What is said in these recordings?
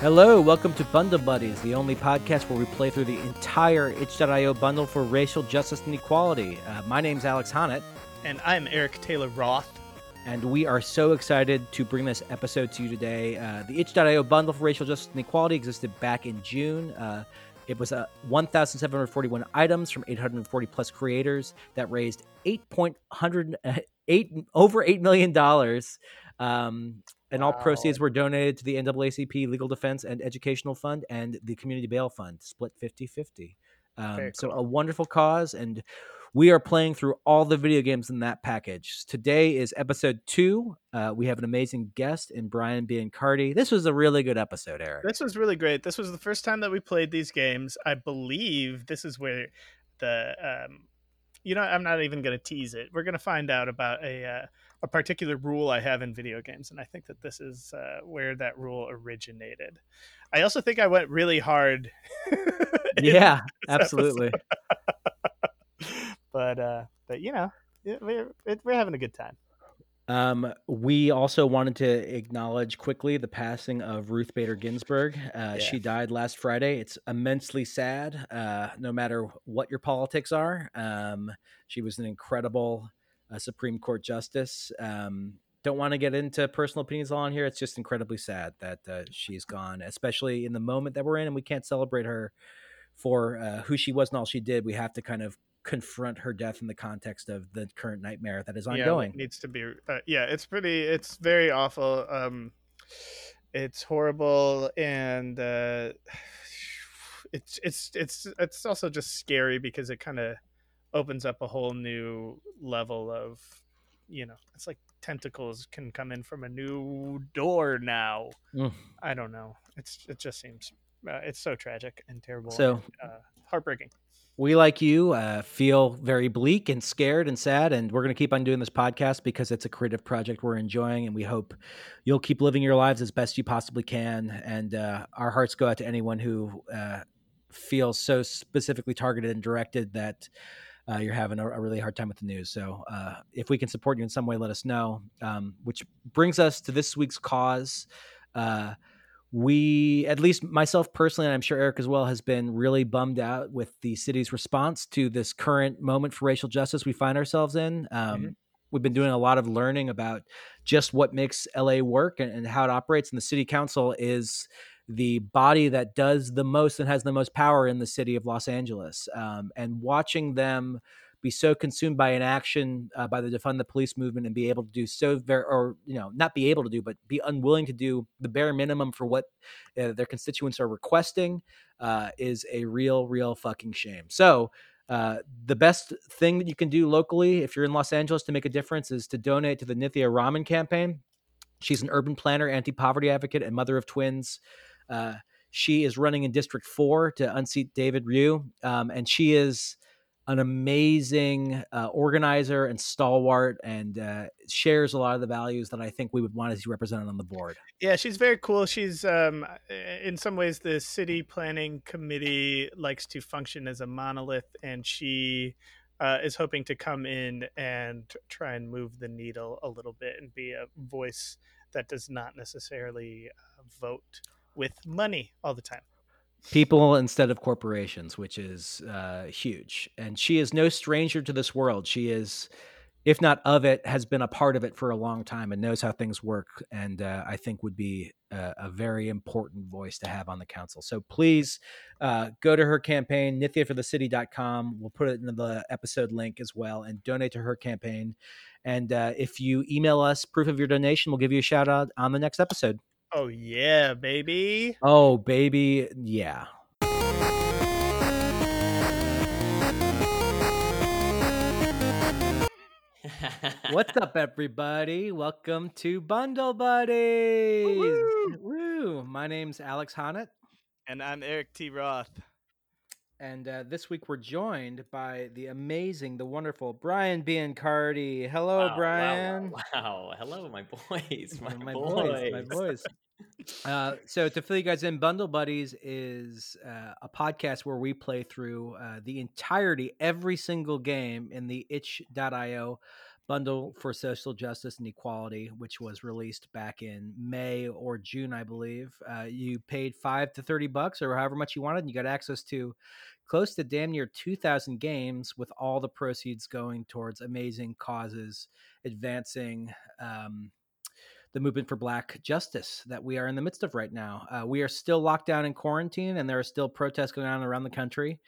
Hello, welcome to Bundle Buddies, the only podcast where we play through the entire itch.io bundle for racial justice and equality. My name's Alex Honnett. And I'm Eric Taylor Roth. And we are so excited to bring this episode to you today. The itch.io bundle for racial justice and equality existed back in June. It was 1,741 items from 840 plus creators that raised over $8 million. And all proceeds were donated to the NAACP Legal Defense and Educational Fund and the Community Bail Fund, split 50-50. Cool. So a wonderful cause, and we are playing through all the video games in that package. Today is episode 2. We have an amazing guest in Brian Biancardi. This was a really good episode, Eric. This was really great. This was the first time that we played these games. I believe this is where the... you know, I'm not even going to tease it. We're going to find out about a particular rule I have in video games, and I think that this is where that rule originated. I also think I went really hard. Yeah, absolutely. But you know, we're having a good time. We also wanted to acknowledge quickly the passing of Ruth Bader Ginsburg. She died last Friday. It's immensely sad, no matter what your politics are. She was an incredible Supreme Court justice. Don't want to get into personal opinions on here. It's just incredibly sad that she's gone, especially in the moment that we're in, and we can't celebrate her for who she was and all she did. We have to kind of confront her death in the context of the current nightmare that is ongoing. It needs to be it's very awful. It's horrible, and it's also just scary because it kind of opens up a whole new level of, you know, it's like tentacles can come in from a new door now. I don't know, it just seems it's so tragic and terrible, so and heartbreaking. We, like you, feel very bleak and scared and sad, and we're going to keep on doing this podcast because it's a creative project we're enjoying, and we hope you'll keep living your lives as best you possibly can. And our hearts go out to anyone who feels so specifically targeted and directed that you're having a really hard time with the news. So if we can support you in some way, let us know, which brings us to this week's cause. We, at least myself personally, and I'm sure Eric as well, has been really bummed out with the city's response to this current moment for racial justice we find ourselves in. We've been doing a lot of learning about just what makes LA work and how it operates. And the city council is the body that does the most and has the most power in the city of Los Angeles. And watching them be so consumed by inaction, by the defund the police movement, and be able to do so very, or, you know, not be able to do, but be unwilling to do the bare minimum for what their constituents are requesting, is a real fucking shame. So the best thing that you can do locally, if you're in Los Angeles, to make a difference is to donate to the Nithya Raman campaign. She's an urban planner, anti-poverty advocate, and mother of twins. She is running in District 4 to unseat David Ryu. And she is an amazing organizer and stalwart, and shares a lot of the values that I think we would want to see represented on the board. Yeah, she's very cool. She's, in some ways, the city planning committee likes to function as a monolith, and she is hoping to come in and try and move the needle a little bit and be a voice that does not necessarily vote with money all the time. People instead of corporations, which is huge. And she is no stranger to this world. She is, if not of it, has been a part of it for a long time and knows how things work. And I think would be a very important voice to have on the council. So please go to her campaign, nithyaforthecity.com. We'll put it in the episode link as well, and donate to her campaign. And if you email us proof of your donation, we'll give you a shout out on the next episode. Oh, yeah, baby. Oh, baby. Yeah. What's up, everybody? Welcome to Bundle Buddies. Woo-hoo! Woo! My name's Alex Honnett. And I'm Eric T. Roth. And this week we're joined by the amazing, the wonderful Brian Biancardi. Hello, wow, Brian. Wow. Hello, my boys. My boys. So to fill you guys in, Bundle Buddies is a podcast where we play through the entirety, every single game in the itch.io Bundle for Social Justice and Equality, which was released back in May or June, I believe. You paid $5 to $30 or however much you wanted, and you got access to close to damn near 2,000 games, with all the proceeds going towards amazing causes, advancing the movement for Black justice that we are in the midst of right now. We are still locked down in quarantine, and there are still protests going on around the country.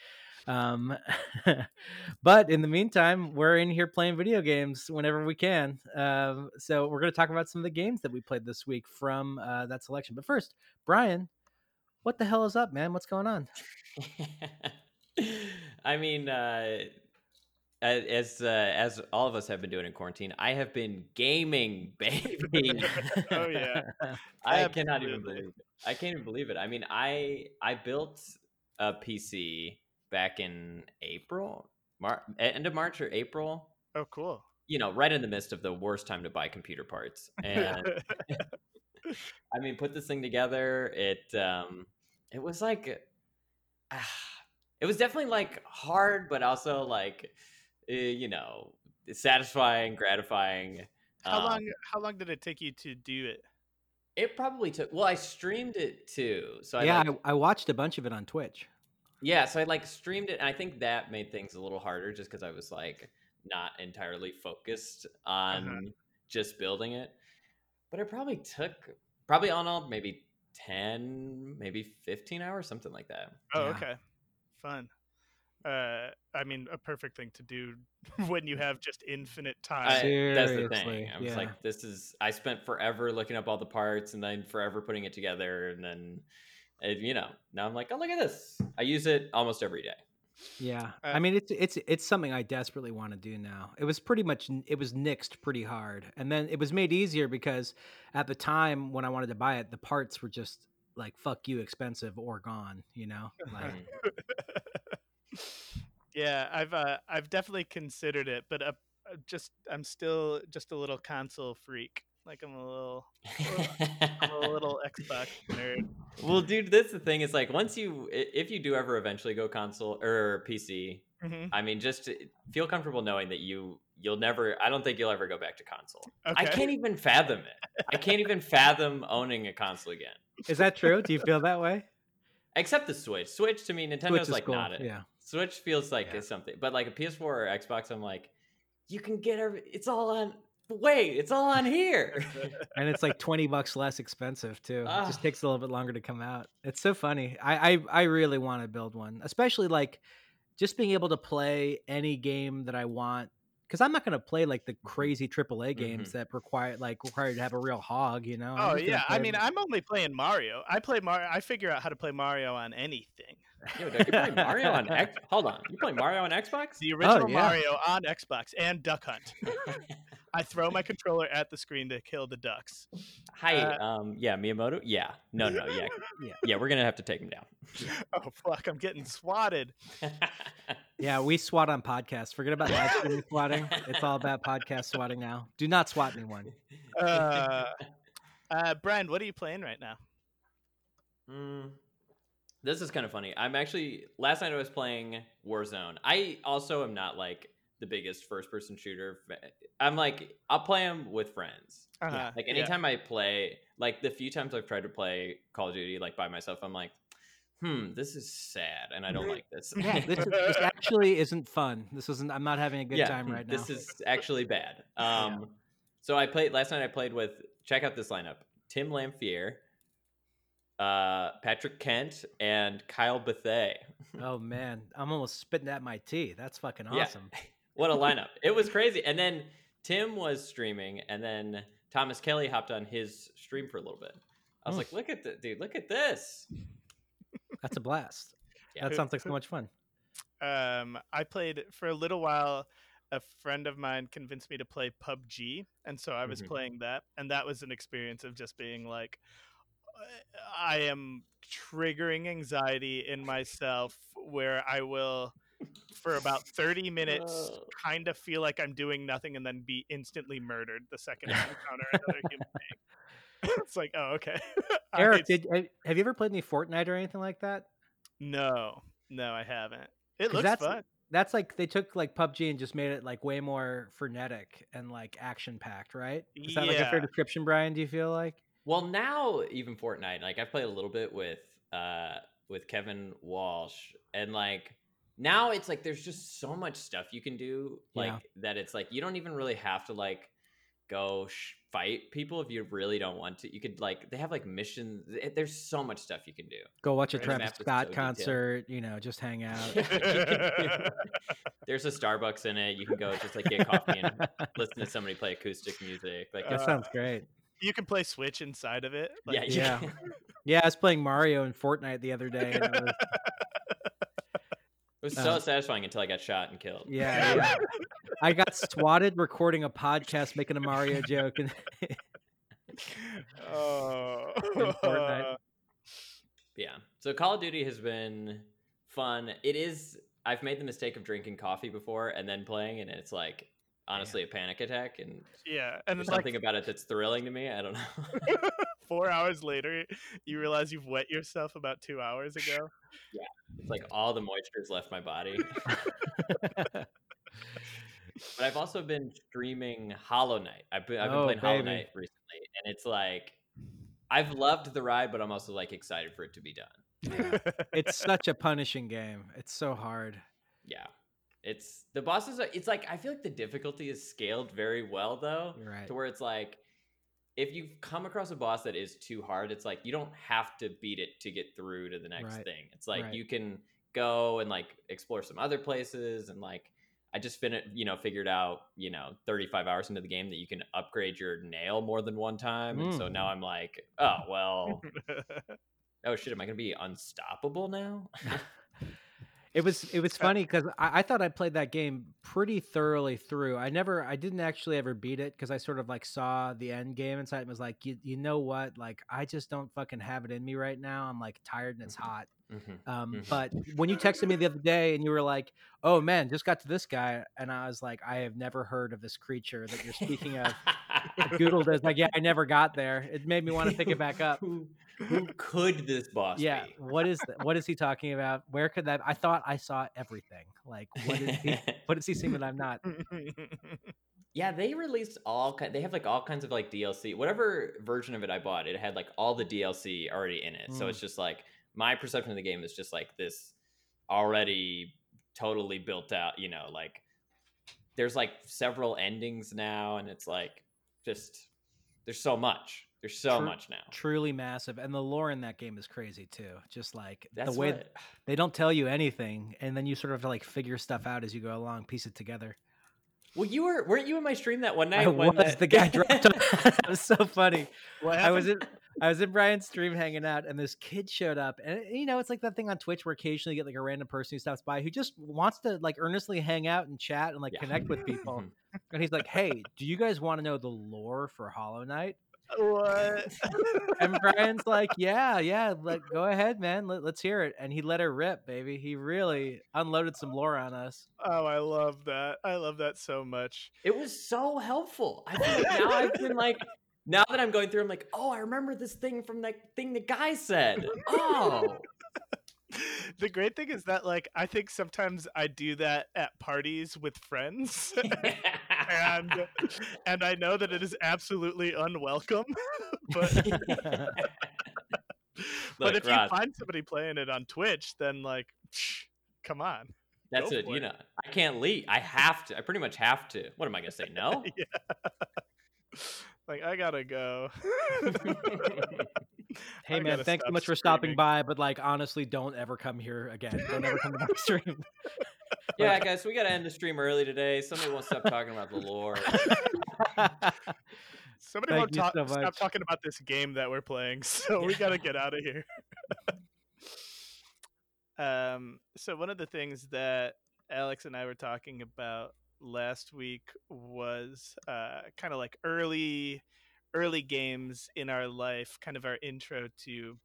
But in the meantime, we're in here playing video games whenever we can. So we're going to talk about some of the games that we played this week from that selection. But first, Brian, what the hell is up, man? What's going on? I mean, as all of us have been doing in quarantine, I have been gaming, baby. Oh yeah, I cannot even believe it. I can't even believe it. I mean, I built a PC back in end of March or April. Oh, cool. You know, right in the midst of the worst time to buy computer parts, and I mean, put this thing together. It was like, it was definitely like hard, but also like, you know, satisfying, gratifying. How long did it take you to do it? It probably took, well, I streamed it too. So I watched a bunch of it on Twitch. Yeah. So I like streamed it. And I think that made things a little harder just because I was like not entirely focused on just building it. But it probably took on all maybe 10, maybe 15 hours, something like that. Oh, yeah. Okay. Fun. I mean, a perfect thing to do when you have just infinite time. That's the thing. I was like, I spent forever looking up all the parts and then forever putting it together. And then, you know, now I'm like, oh, look at this. I use it almost every day. Yeah. I mean, it's something I desperately want to do now. It was nixed pretty hard. And then it was made easier because at the time when I wanted to buy it, the parts were just like, fuck you, expensive or gone, you know? Like, yeah, I've definitely considered it, but I'm still just a little console freak. Like I'm a little Xbox nerd. Well, dude, that's the thing. It's like if you do ever eventually go console or PC, I mean, just feel comfortable knowing that I don't think you'll ever go back to console. Okay. I can't even fathom it. I can't even fathom owning a console again. Is that true? Do you feel that way? Except the Switch. Switch to me, Nintendo's like cool. Not it. Yeah. Switch feels like it's something, but like a PS4 or Xbox, I'm like, you can get it's all on. Wait, it's all on here, and it's like $20 less expensive too. It just takes a little bit longer to come out. It's so funny. I really want to build one, especially like just being able to play any game that I want, because I'm not going to play like the crazy AAA games that require you to have a real hog, you know. Oh yeah, I mean, I'm only playing Mario. I figure out how to play Mario on anything. Yo, dude, you play Mario on Xbox? Hold on, you play Mario on Xbox? The original Mario on Xbox and Duck Hunt. I throw my controller at the screen to kill the ducks. Hi, Miyamoto? Yeah. No, yeah, we're going to have to take him down. Oh, fuck, I'm getting swatted. Yeah, we swat on podcasts. Forget about live stream swatting. It's all about podcast swatting now. Do not swat anyone. Brian, what are you playing right now? This is kind of funny. Last night I was playing Warzone. I also am not like the biggest first-person shooter. I'm like, I'll play them with friends. Like anytime I play, like the few times I've tried to play Call of Duty like by myself, I'm like, this is sad, and I don't like this. Yeah, this actually isn't fun. I'm not having a good time right now. This is actually bad. So last night I played with, check out this lineup, Tim Lanphier, Patrick Kent, and Kyle Bethay. Oh man, I'm almost spitting at my tea. That's fucking awesome. Yeah. What a lineup. It was crazy. And then Tim was streaming, and then Thomas Kelly hopped on his stream for a little bit. I was like, look at this. That's a blast. Yeah. That sounds like so much fun. I played for a little while. A friend of mine convinced me to play PUBG, and so I was playing that, and that was an experience of just being like, I am triggering anxiety in myself where I will, for about 30 minutes, kind of feel like I'm doing nothing and then be instantly murdered the second I encounter another human being. It's like, oh, okay. Eric, have you ever played any Fortnite or anything like that? No, I haven't. It looks fun. that's like they took like PUBG and just made it like way more frenetic and like action packed, right? Is that like a fair description, Brian? Do you feel like? Well, now even Fortnite, like I've played a little bit with Kevin Walsh, and like now it's like there's just so much stuff you can do, like that it's like you don't even really have to like go fight people if you really don't want to. You could like they have like missions. There's so much stuff you can do. Go watch a Travis Scott concert, you know, just hang out. There's a Starbucks in it. You can go just like get coffee and listen to somebody play acoustic music. Like that sounds great. You can play Switch inside of it. Like, yeah. I was playing Mario and Fortnite the other day. And it was so satisfying until I got shot and killed. Yeah. I got swatted recording a podcast, making a Mario joke. And Fortnite. Yeah. So Call of Duty has been fun. It is. I've made the mistake of drinking coffee before and then playing, and it's like, honestly, a panic attack, and there's something about it that's thrilling to me. I don't know. 4 hours later, you realize you've wet yourself about 2 hours ago. Yeah, it's like all the moisture's left my body. But I've also been streaming Hollow Knight. I've been playing Hollow Knight recently, and it's like I've loved the ride, but I'm also like excited for it to be done. Yeah. It's such a punishing game. It's so hard. Yeah. It's the bosses are, it's like I feel like the difficulty is scaled very well though. You're right. To where it's like if you come across a boss that is too hard, it's like you don't have to beat it to get through to the next thing. It's like you can go and like explore some other places, and like I just figured out, 35 hours into the game that you can upgrade your nail more than one time. And so now I'm like, oh well oh shit, am I gonna be unstoppable now? It was funny because I thought I played that game pretty thoroughly through. I didn't actually ever beat it because I sort of like saw the end game inside and was like, you know what? Like, I just don't fucking have it in me right now. I'm like tired and it's hot. Mm-hmm. But when you texted me the other day and you were like, oh man, just got to this guy. And I was like, I have never heard of this creature that you're speaking of. I Googled it. Like, yeah, I never got there. It made me want to pick it back up. Who could this boss be? What is he talking about? Where could that? I thought I saw everything. Like, what is he seeing that I'm not? Yeah, they released they have like all kinds of like DLC. Whatever version of it I bought, it had like all the DLC already in it. So it's just like, my perception of the game is just like this already totally built out, like there's like several endings now, and it's like just there's so much. There's so much now. Truly massive. And the lore in that game is crazy too. Just like the way they don't tell you anything, and then you sort of like figure stuff out as you go along, piece it together. Well, weren't you in my stream that one night? The guy dropped on. That was so funny. I was in Brian's stream hanging out, and this kid showed up, and it's like that thing on Twitch where occasionally you get like a random person who stops by who just wants to like earnestly hang out and chat and like connect with people. And he's like, "Hey, do you guys want to know the lore for Hollow Knight?" What? And Brian's like, "Yeah, like go ahead, man. Let's hear it." And he let her rip, baby. He really unloaded some lore on us. Oh, I love that. I love that so much. It was so helpful. I think now I've been like. Now that I'm going through, I'm like, oh, I remember this thing from that thing the guy said. Oh. The great thing is that, like, I think sometimes I do that at parties with friends. Yeah. And I know that it is absolutely unwelcome. But, but if you find somebody playing it on Twitch, then, like, come on. That's it. I can't leave. I have to. I pretty much have to. What am I going to say? No? Yeah. Like, I gotta go. Hey, man, thanks so much for stopping by, but, like, honestly, don't ever come here again. Don't ever come to my stream. Yeah, guys, we gotta end the stream early today. Somebody won't stop talking about the lore. Somebody won't stop talking about this game that we're playing, so we gotta get out of here. So one of the things that Alex and I were talking about last week was kind of like early games in our life, kind of our intro to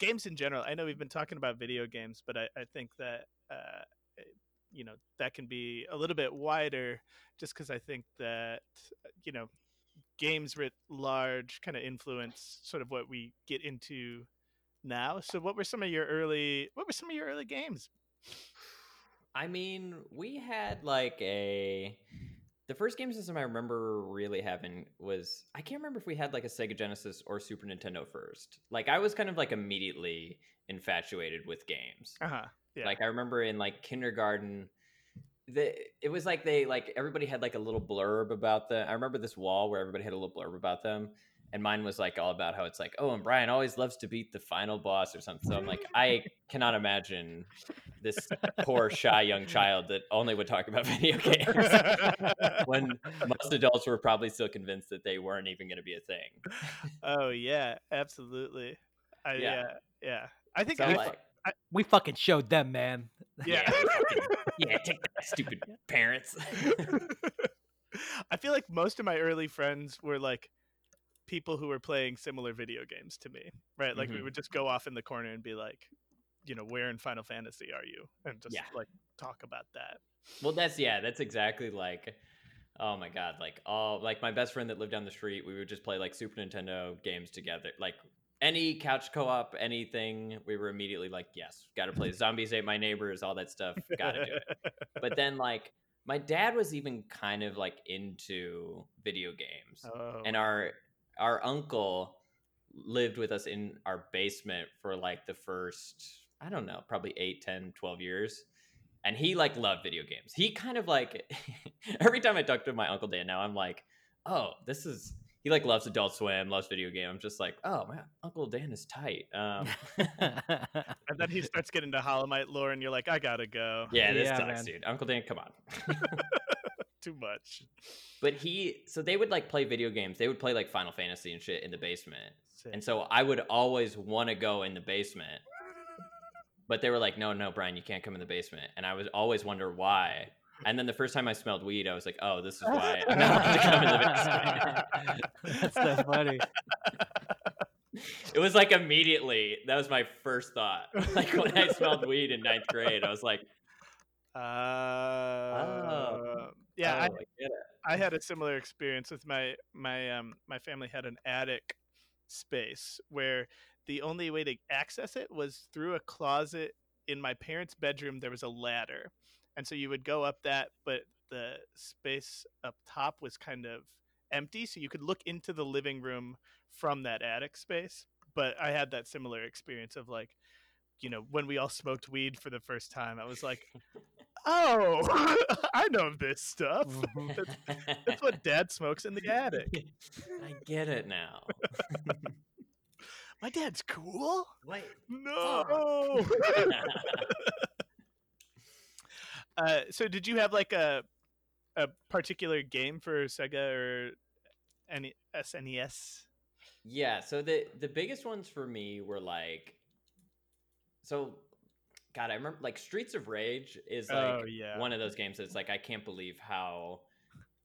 games in general. I know we've been talking about video games, but I think that that can be a little bit wider, just because I think that games writ large kind of influence sort of what we get into now. So what were some of your early games? I mean, we had like the first game system I remember really having was, I can't remember if we had like a Sega Genesis or Super Nintendo first. Like I was kind of like immediately infatuated with games. Uh-huh. Yeah. Like I remember in like kindergarten, it was like they like everybody had like a little blurb about them. I remember this wall where everybody had a little blurb about them. And mine was like all about how it's like, oh, and Brian always loves to beat the final boss or something. So I'm like, I cannot imagine this poor shy young child that only would talk about video games when most adults were probably still convinced that they weren't even going to be a thing. Oh yeah, absolutely. Yeah. I think so we fucking showed them, man. Yeah, take that, stupid parents. I feel like most of my early friends were like people who were playing similar video games to me, right? Like we would just go off in the corner and be like, you know, where in Final Fantasy are you? And just like talk about that. Well, that's exactly like, oh my God, like all like my best friend that lived down the street, we would just play like Super Nintendo games together. Like any couch co-op, anything, we were immediately like, yes, gotta play Zombies Ate My Neighbors, all that stuff, gotta do it. But then like my dad was even kind of like into video games. Oh. And our uncle lived with us in our basement for like the first, I don't know, probably 8, 10, 12 years. And he like loved video games. He kind of like, every time I talk to my Uncle Dan now, I'm like, oh, this is, he like loves Adult Swim, loves video game. I'm just like, oh, my Uncle Dan is tight. And then he starts getting into Hollow Knight lore and you're like, I gotta go. Yeah, this sucks, dude. Uncle Dan, come on. Too much. But so they would like play video games. They would play like Final Fantasy and shit in the basement. Sick. And so I would always want to go in the basement. But they were like, no, Brian, you can't come in the basement. And I would always wonder why. And then the first time I smelled weed, I was like, oh, this is why I'm not allowed to come in the basement. That's so funny. It was like immediately, that was my first thought. Like when I smelled weed in 9th grade, I was like, yeah, oh, I had a similar experience with my family had an attic space where the only way to access it was through a closet in my parents' bedroom. There was a ladder, and so you would go up that, but the space up top was kind of empty, so you could look into the living room from that attic space. But I had that similar experience of like, you know, when we all smoked weed for the first time, I was like, oh, I know this stuff. That's what dad smokes in the attic. I get it now. My dad's cool? Wait. No. So did you have like a particular game for Sega or any SNES? Yeah, so the biggest ones for me were like, so, God, I remember, like, Streets of Rage is, like, one of those games that's, like, I can't believe how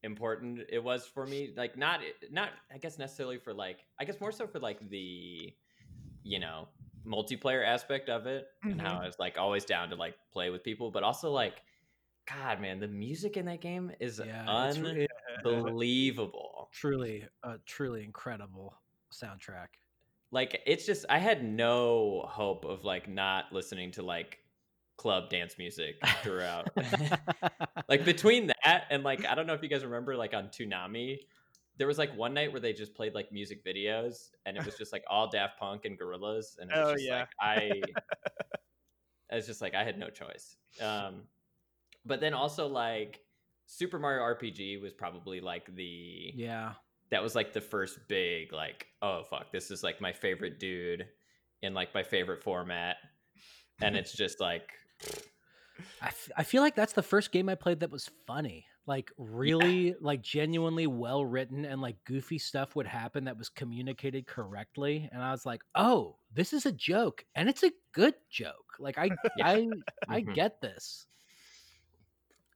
important it was for me. Like, not I guess, necessarily for, like, I guess more so for, like, the, you know, multiplayer aspect of it. Mm-hmm. And how I was, like, always down to, like, play with people. But also, like, God, man, the music in that game is unbelievable. Truly incredible soundtrack. Like, it's just, I had no hope of, like, not listening to, like, club dance music throughout. Like, between that and, like, I don't know if you guys remember, like, on Toonami, there was, like, one night where they just played, like, music videos, and it was just, like, all Daft Punk and Gorillaz, and it was like, I was just, like, I had no choice. But then also, like, Super Mario RPG was probably, like, the... Yeah. That was like the first big, like, oh fuck, this is like my favorite dude in like my favorite format. And it's just like, I feel like that's the first game I played that was funny, like really like genuinely well written, and like goofy stuff would happen that was communicated correctly. And I was like, oh, this is a joke, and it's a good joke. Like I get this.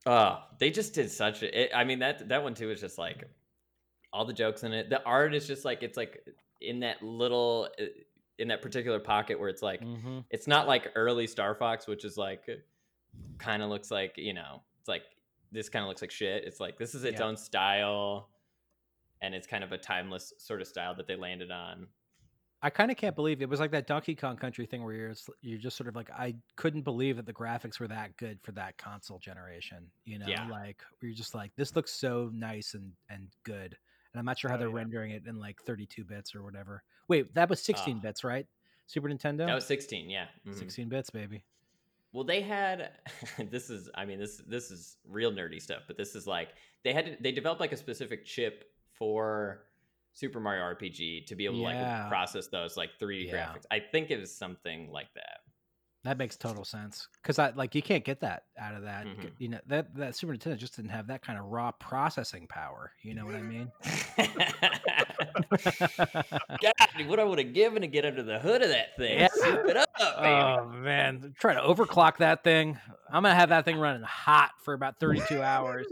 Oh, they just did such I mean, that one too is just like, all the jokes in it. The art is just like, it's like in that particular pocket where it's like, it's not like early Star Fox, which is like, kind of looks like, you know, it's like, this kind of looks like shit. It's like, this is its own style. And it's kind of a timeless sort of style that they landed on. I kind of can't believe it was like that Donkey Kong Country thing where you're just sort of like, I couldn't believe that the graphics were that good for that console generation, you know, like you're just like, this looks so nice and good. And I'm not sure how they're rendering it in like 32 bits or whatever. Wait, that was 16 bits, right? Super Nintendo? That was 16. Yeah. Mm-hmm. 16 bits, baby. Well, they had, this is real nerdy stuff, but this is like, they developed like a specific chip for Super Mario RPG to be able to like process those like 3D graphics. I think it was something like that. That makes total sense. Cause you can't get that out of that, you know, that Super Nintendo just didn't have that kind of raw processing power. You know what I mean? God, what I would have given to get under the hood of that thing. Yeah. Soup it up, man. Oh man. Try to overclock that thing. I'm going to have that thing running hot for about 32 hours.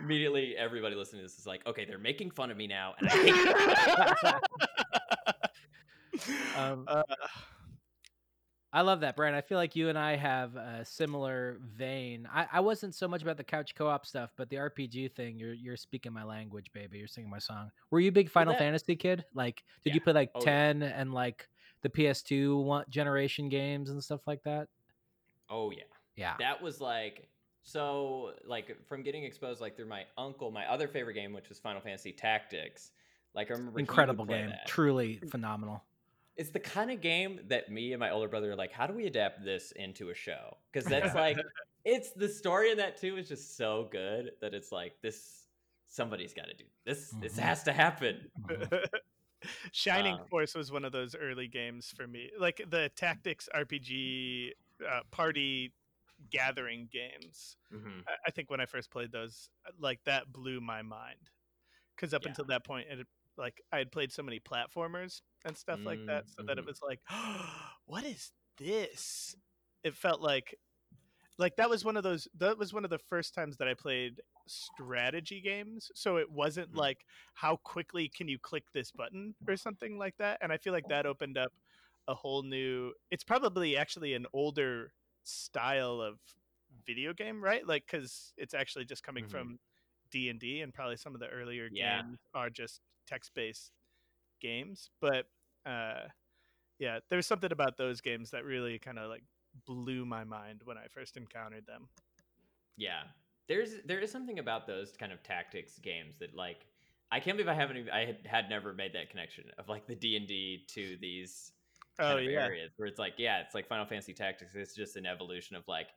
Immediately, everybody listening to this is like, okay, they're making fun of me now. And I hate it. I love that, Brian. I feel like you and I have a similar vein. I wasn't so much about the couch co-op stuff, but the RPG thing, you're speaking my language, baby. You're singing my song. Were you a big Final Fantasy kid? Like, did you play like 10 and like the PS2 generation games and stuff like that? Oh, yeah. Yeah. That was like... So, like, from getting exposed, like, through my uncle, my other favorite game, which was Final Fantasy Tactics, like, I remember... Incredible game. That. Truly phenomenal. It's the kind of game that me and my older brother are like, how do we adapt this into a show? Because that's, like, it's the story in that, too, is just so good that it's like, this, somebody's got to do this. Mm-hmm. This has to happen. Mm-hmm. Shining Force was one of those early games for me. Like, the Tactics RPG party... gathering games. Mm-hmm. I think when I first played those, like, that blew my mind, because up until that point, it, like, I had played so many platformers and stuff like that, so that it was like, oh, what is this? It felt like that was one of the first times that I played strategy games, so it wasn't like, how quickly can you click this button or something like that. And I feel like that opened up a whole new, it's probably actually an older style of video game, right? Like, because it's actually just coming from D&D, and probably some of the earlier games are just text-based games, but there was something about those games that really kind of like blew my mind when I first encountered them. There is something about those kind of tactics games that, like, I can't believe I had never made that connection of like the D&D to these areas where it's like, it's like Final Fantasy Tactics. It's just an evolution of, like,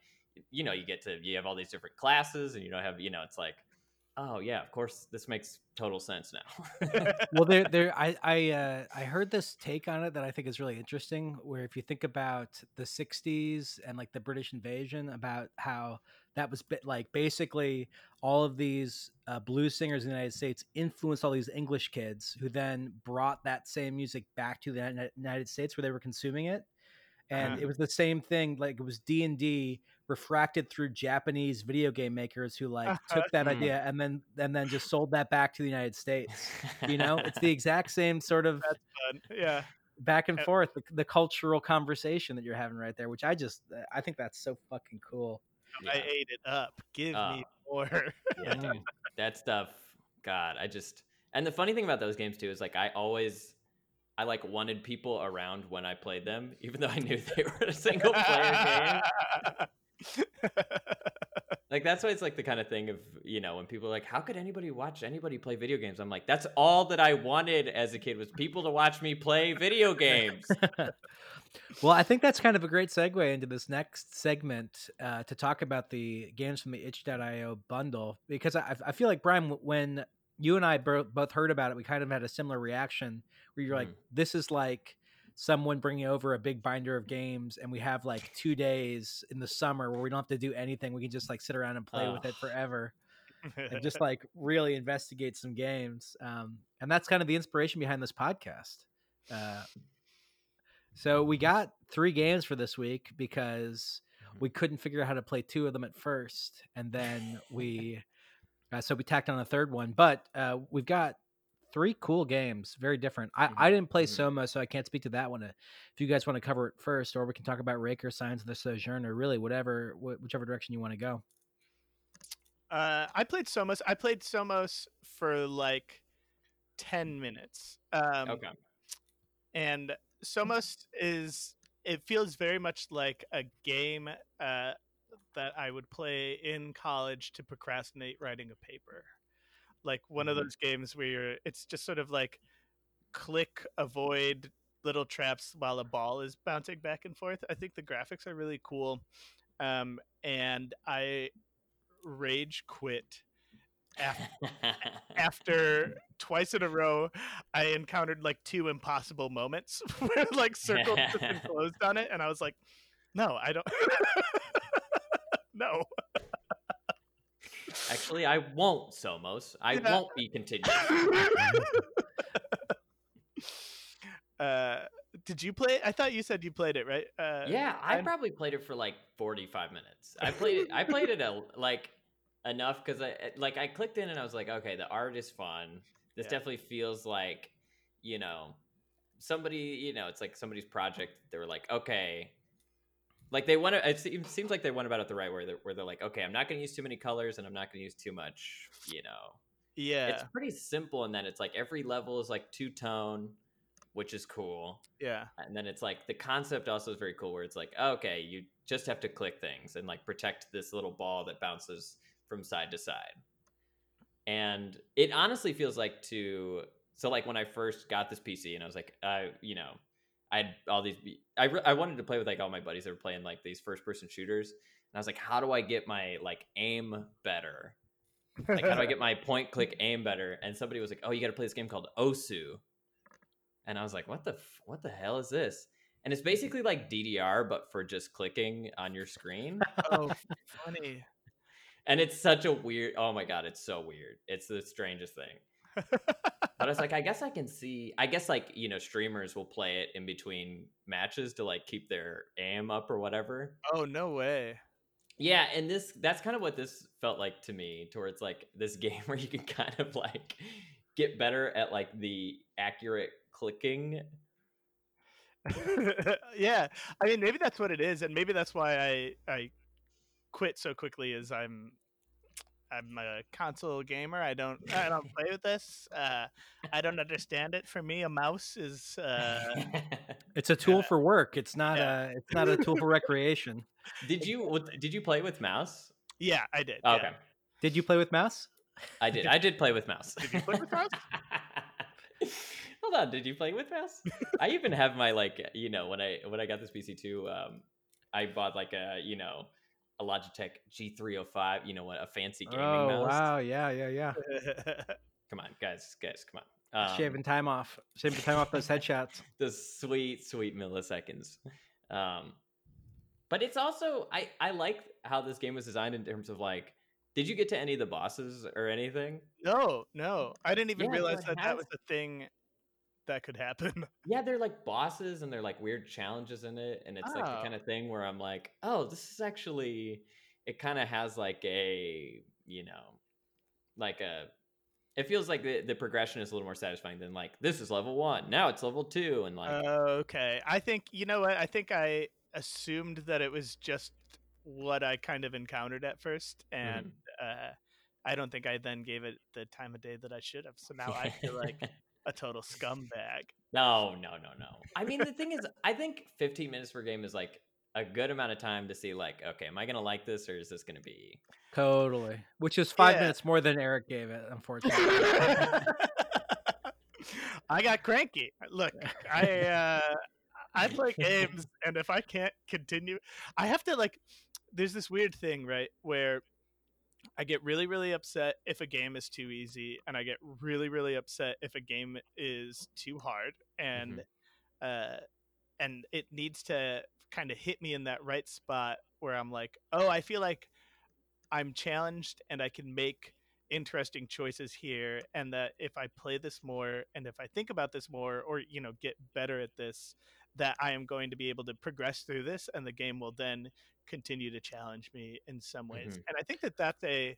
you know, you have all these different classes, and you don't have, you know, it's like, oh yeah, of course this makes total sense now. Well, I heard this take on it that I think is really interesting, where if you think about the 60s and like the British invasion, about how that was like basically all of these blues singers in the United States influenced all these English kids, who then brought that same music back to the United States where they were consuming it. And it was the same thing. Like, it was D&D refracted through Japanese video game makers who, like, took that idea and then just sold that back to the United States. You know, it's the exact same sort of back and forth, the cultural conversation that you're having right there, which I think that's so fucking cool. I ate it up. Give me more. Dude, that stuff. God, and the funny thing about those games too is, like, I like wanted people around when I played them, even though I knew they were a single player game. Like, that's why it's like the kind of thing of, you know, when people are like, how could anybody watch anybody play video games? I'm like, that's all that I wanted as a kid, was people to watch me play video games. Well, I think that's kind of a great segue into this next segment to talk about the games from the itch.io bundle, because I feel like, Brian, when you and I both heard about it, we kind of had a similar reaction where you're like, this is like someone bringing over a big binder of games, and we have like 2 days in the summer where we don't have to do anything. We can just like sit around and play with it forever and just like really investigate some games. And that's kind of the inspiration behind this podcast. So we got 3 games for this week because we couldn't figure out how to play 2 of them at first. And then we tacked on a 3rd one, but we've got 3 cool games, very different. I didn't play Soma, so I can't speak to that one. If you guys want to cover it first, or we can talk about Raker, Signs of the Sojourner, really, whichever direction you want to go. I played Somos for like 10 minutes. Okay. And Somos is, it feels very much like a game that I would play in college to procrastinate writing a paper. Like one of those games where you're, it's just sort of like click, avoid little traps while a ball is bouncing back and forth. I think the graphics are really cool. And I rage quit after twice in a row. I encountered like two impossible moments where like circles just enclosed on it. And I was like, no, I don't. No. Actually, I won't, Somos. I won't be continuing. Did you play it? I thought you said you played it, right? I probably played it for like 45 minutes. I played it enough because I clicked in and I was like, okay, the art is fun. This definitely feels like, somebody, it's like somebody's project. They were like, okay. Like they went, it seems like they went about it the right way, where they're like, okay, I'm not going to use too many colors and I'm not going to use too much, Yeah. It's pretty simple, and then it's like every level is like two-tone, which is cool. Yeah. And then it's like the concept also is very cool, where it's like, okay, you just have to click things and like protect this little ball that bounces from side to side. And it honestly feels like so like when I first got this PC and I was like, I had all these. I wanted to play with like all my buddies that were playing like these first person shooters, and I was like, how do I get my like aim better? Like, how do I get my point click aim better? And somebody was like, oh, you got to play this game called Osu, and I was like, what the hell is this? And it's basically like DDR but for just clicking on your screen. Oh, funny! And it's such a weird. Oh my god, it's so weird. It's the strangest thing. But I was like, I guess I can see. I guess like streamers will play it in between matches to like keep their aim up or whatever. Oh no way! Yeah, and that's kind of what this felt like to me, towards like this game where you can kind of like get better at like the accurate clicking. Yeah, I mean maybe that's what it is, and maybe that's why I quit so quickly. Is I'm a console gamer. I don't play with this. I don't understand it. For me, a mouse is it's a tool for work. It's not it's not a tool for recreation. Did you play with mouse? Yeah, I did. Oh, okay. Yeah. Did you play with mouse? I did. I did play with mouse. Did you play with mouse? Hold on. Did you play with mouse? I even have my when I got this PC too, I bought like a Logitech G305, a fancy gaming mouse. Oh, wow. Yeah. Come on, guys, come on. Shaving time off those headshots. Those sweet, sweet milliseconds. But it's also, I like how this game was designed in terms of like, did you get to any of the bosses or anything? No. I didn't even realize that was a thing that could happen. Yeah, they're like bosses and they're like weird challenges in it, and it's like the kind of thing where I'm like, oh, this is actually, it kind of has like a it feels like the progression is a little more satisfying than like, this is level 1, now it's level 2, and like okay. I think I think I assumed that it was just what I kind of encountered at first, and I don't think I then gave it the time of day that I should have, so now I feel like a total scumbag. No. I mean, the thing is, I think 15 minutes per game is like a good amount of time to see like, okay, am I going to like this, or is this going to be... Totally. Which is 5 minutes more than Eric gave it, unfortunately. I got cranky. Look, I play games, and if I can't continue, I have to like, there's this weird thing, right, where I get really, really upset if a game is too easy, and I get really, really upset if a game is too hard, and it needs to kind of hit me in that right spot where I'm like, oh, I feel like I'm challenged and I can make interesting choices here, and that if I play this more and if I think about this more, or get better at this, that I am going to be able to progress through this, and the game will then continue to challenge me in some ways. And I think that that's a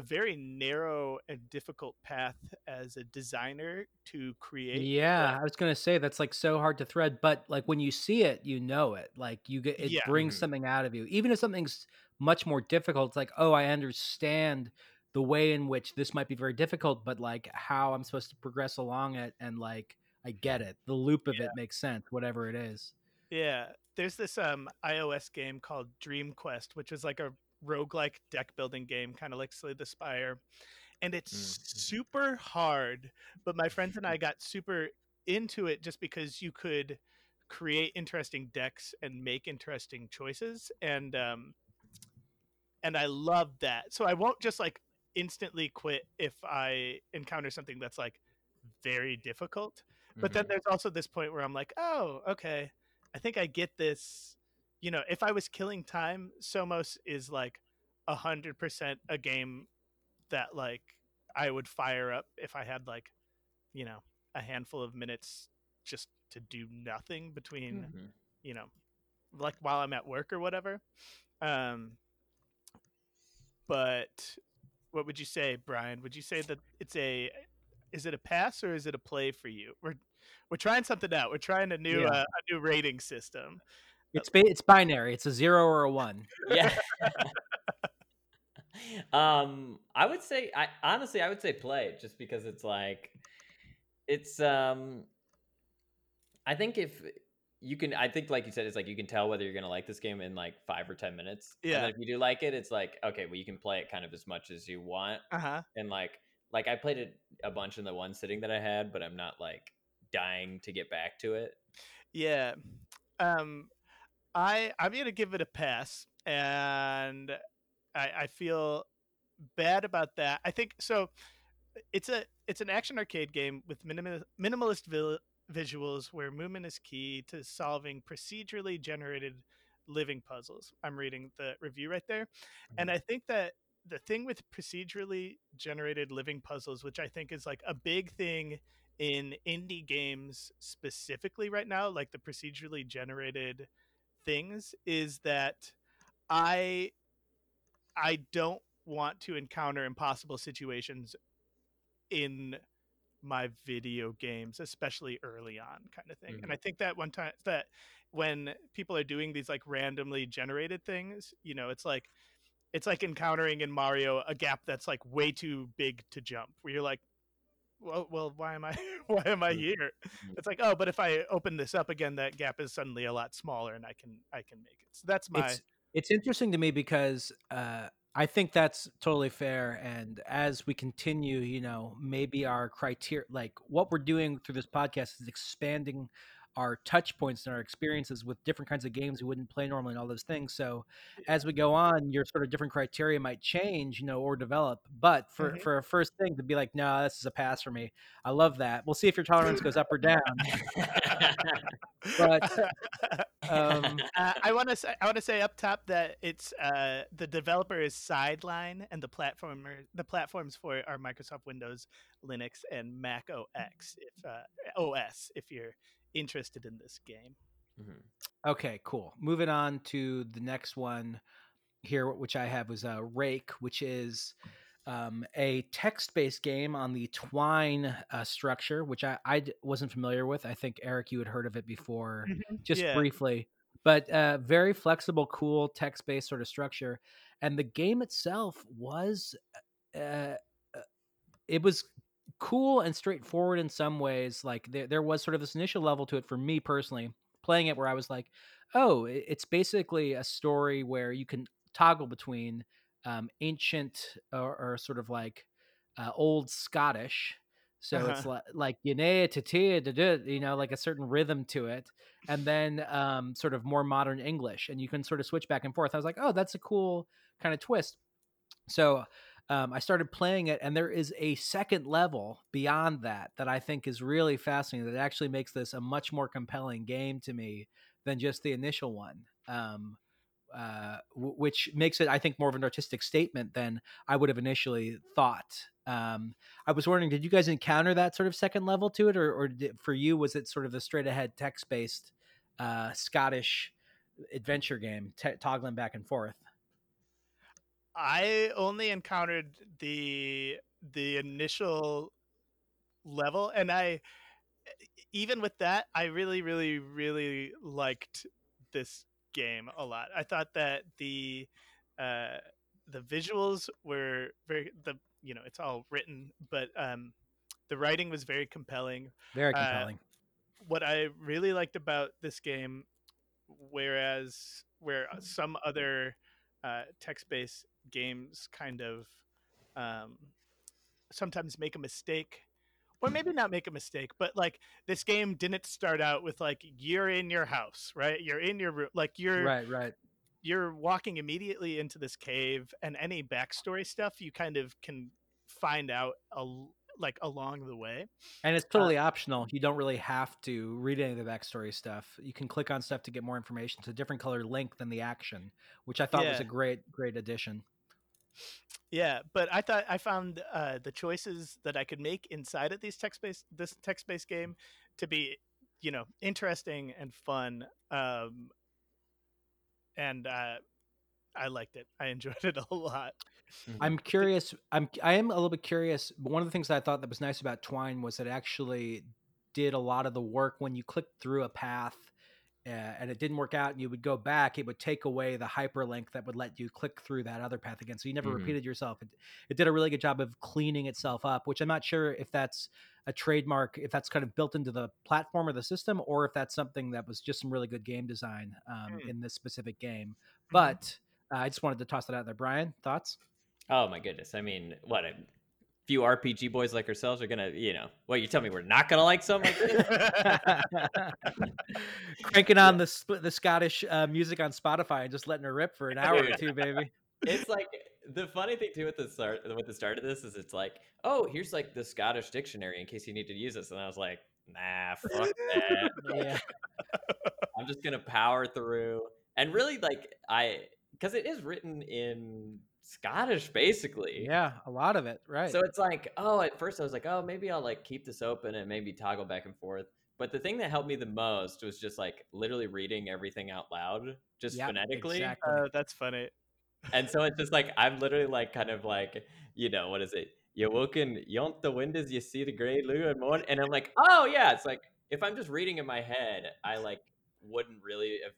very narrow and difficult path as a designer to create. I was gonna say, that's like so hard to thread, but like when you see it, it like you get it, brings something out of you, even if something's much more difficult. It's like, oh, I understand the way in which this might be very difficult, but like how I'm supposed to progress along it, and like I get it. The loop of it makes sense, whatever it is. Yeah. There's this iOS game called Dream Quest, which is like a roguelike deck building game, kind of like Slay the Spire. And it's super hard, but my friends and I got super into it just because you could create interesting decks and make interesting choices. And I love that. So I won't just like instantly quit if I encounter something that's like very difficult. But then there's also this point where I'm like, oh, okay, I think I get this. You know, if I was killing time, Somos is like 100% a game that like I would fire up if I had like, you know, a handful of minutes just to do nothing between, you know, like while I'm at work or whatever. But what would you say, Brian? Would you say that it's a, is it a pass or is it a play for you? We're trying something out. We're trying a new rating system. It's binary. It's a 0 or a 1. Yeah. I would say, I would say play, just because it's like, it's, I think if you can, I think like you said, it's like, you can tell whether you're going to like this game in like 5 or 10 minutes. Yeah. And then if you do like it, it's like, okay, well, you can play it kind of as much as you want. And like I played it a bunch in the one sitting that I had, but I'm not like dying to get back to it. Yeah. I'm going to give it a pass, and I feel bad about that. I think so. It's an action arcade game with minimalist visuals where movement is key to solving procedurally generated living puzzles. I'm reading the review right there. And I think that the thing with procedurally generated living puzzles, which I think is like a big thing in indie games specifically right now, like the procedurally generated things, is that I don't want to encounter impossible situations in my video games, especially early on, kind of thing. And I think that one time that when people are doing these like randomly generated things, you know, it's like encountering in Mario a gap that's like way too big to jump, where you're like, well, why am I here? It's like, oh, but if I open this up again, that gap is suddenly a lot smaller and I can make it. So that's my... It's interesting to me because I think that's totally fair. And as we continue, you know, maybe our criteria, like what we're doing through this podcast is expanding our touch points and our experiences with different kinds of games we wouldn't play normally and all those things. So as we go on, your sort of different criteria might change, you know, or develop. But for a first thing to be like, no, this is a pass for me. I love that. We'll see if your tolerance goes up or down. But I want to say up top that it's the developer is Sideline, and the platforms for it are Microsoft Windows, Linux, and Mac OS. If you're interested in this game. Okay, cool. Moving on to the next one here, which I have was Rake, which is a text-based game on the Twine structure, which I wasn't familiar with. I think, Eric, you had heard of it before, just briefly. But very flexible, cool, text-based sort of structure. And the game itself was... it was cool and straightforward in some ways. Like, there was sort of this initial level to it for me personally, playing it where I was like, oh, it's basically a story where you can toggle between... ancient or sort of like old Scottish. So it's like, you know, like a certain rhythm to it. And then sort of more modern English, and you can sort of switch back and forth. I was like, oh, that's a cool kind of twist. So I started playing it, and there is a second level beyond that I think is really fascinating, that actually makes this a much more compelling game to me than just the initial one. Which makes it, I think, more of an artistic statement than I would have initially thought. I was wondering, did you guys encounter that sort of second level to it, or for you, was it sort of the straight ahead text based Scottish adventure game, toggling back and forth? I only encountered the initial level, and even with that, I really, really, really liked this game a lot. I thought that the visuals were very, it's all written, but the writing was very compelling. what I really liked about this game, whereas where some other text-based games kind of sometimes make a mistake, or maybe not make a mistake, but like this game didn't start out with like you're in your house, right? You're in your room, like you're right. You're walking immediately into this cave, and any backstory stuff you kind of can find out along the way. And it's totally optional. You don't really have to read any of the backstory stuff. You can click on stuff to get more information. It's a different color link than the action, which I thought was a great addition. Yeah, but I found the choices that I could make inside of these text-based game to be, interesting and fun. And I liked it. I enjoyed it a lot. I'm curious. I am a little bit curious. One of the things that I thought that was nice about Twine was that it actually did a lot of the work when you clicked through a path and it didn't work out and you would go back. It would take away the hyperlink that would let you click through that other path again. So you never repeated yourself. It did a really good job of cleaning itself up, which I'm not sure if that's a trademark, if that's kind of built into the platform or the system, or if that's something that was just some really good game design in this specific game. But I just wanted to toss that out there. Brian, thoughts? Oh, my goodness. I mean, what a few RPG boys like ourselves are going to, you tell me we're not going to like something like this? Cranking on the Scottish music on Spotify and just letting her rip for an hour or two, baby. It's like the funny thing, too, with the start of this is it's like, oh, here's like the Scottish dictionary in case you need to use this. And I was like, nah, fuck that. Yeah. I'm just going to power through. And really, like, because it is written in Scottish, basically. Yeah, a lot of it, right. So it's like, at first I was like, maybe I'll like keep this open and maybe toggle back and forth. But the thing that helped me the most was just like literally reading everything out loud, just phonetically. Exactly. That's funny. And so it's just like, I'm literally like, kind of like, what is it? You woken, yont the windows, you see the gray loo and morning. And I'm like, it's like, if I'm just reading in my head, I like wouldn't really have.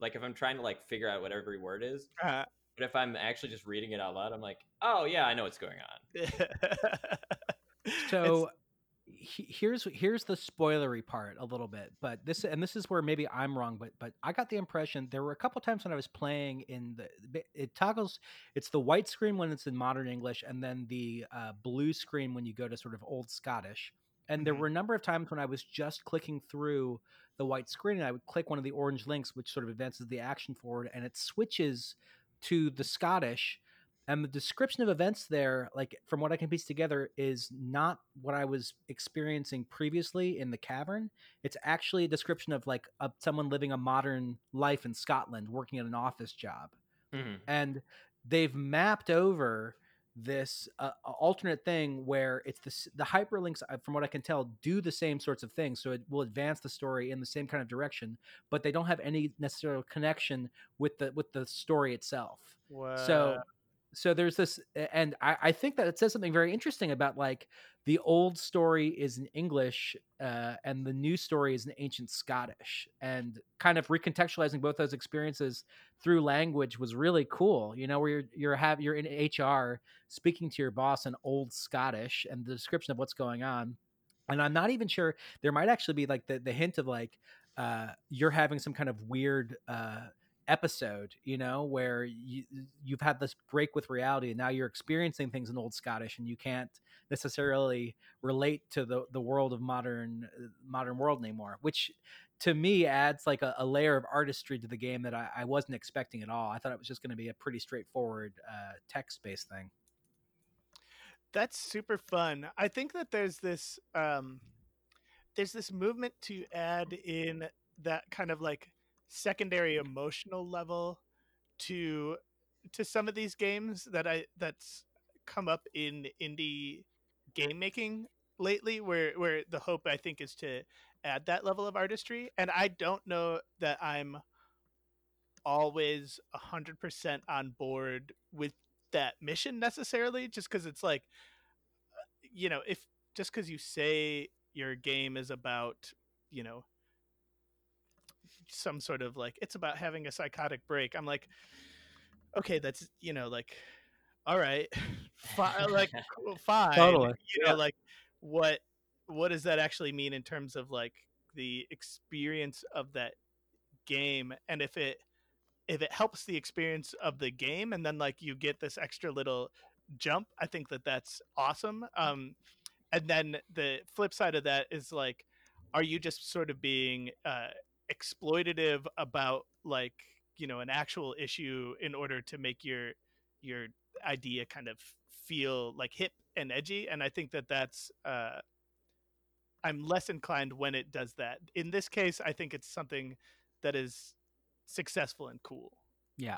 Like if I'm trying to like figure out what every word is, but if I'm actually just reading it out loud, I'm like, I know what's going on. So here's the spoilery part a little bit, but this is where maybe I'm wrong, but I got the impression there were a couple times when I was playing it toggles. It's the white screen when it's in modern English, and then the blue screen when you go to sort of old Scottish. And there were a number of times when I was just clicking through the white screen and I would click one of the orange links, which sort of advances the action forward, and it switches to the Scottish. And the description of events there, like from what I can piece together, is not what I was experiencing previously in the cavern. It's actually a description of like someone living a modern life in Scotland, working at an office job. Mm-hmm. And they've mapped over this alternate thing where it's the hyperlinks, from what I can tell, do the same sorts of things. So it will advance the story in the same kind of direction, but they don't have any necessary connection with the story itself. Wow. So there's this, and I think that it says something very interesting about like the old story is in English and the new story is in ancient Scottish, and kind of recontextualizing both those experiences through language was really cool. Where you're in HR speaking to your boss in old Scottish and the description of what's going on. And I'm not even sure, there might actually be like the hint of like you're having some kind of weird episode, where you've had this break with reality and now you're experiencing things in old Scottish and you can't necessarily relate to the world of modern world anymore, which to me adds like a layer of artistry to the game that I wasn't expecting at all. I thought it was just going to be a pretty straightforward text-based thing. That's super fun. I think that there's this movement to add in that kind of like secondary emotional level to some of these games that's come up in indie game making lately, where the hope I think is to add that level of artistry. And I don't know that I'm always 100% on board with that mission necessarily, just because it's like, if just because you say your game is about, some sort of like it's about having a psychotic break, I'm like, okay, that's like, all right, like fine, totally. What does that actually mean in terms of like the experience of that game, and if it helps the experience of the game, and then like you get this extra little jump, I think that that's awesome. And then the flip side of that is like, are you just sort of being exploitative about like, you know, an actual issue in order to make your idea kind of feel like hip and edgy? And I think that that's I'm less inclined when it does that. In this case, I think it's something that is successful and cool. Yeah.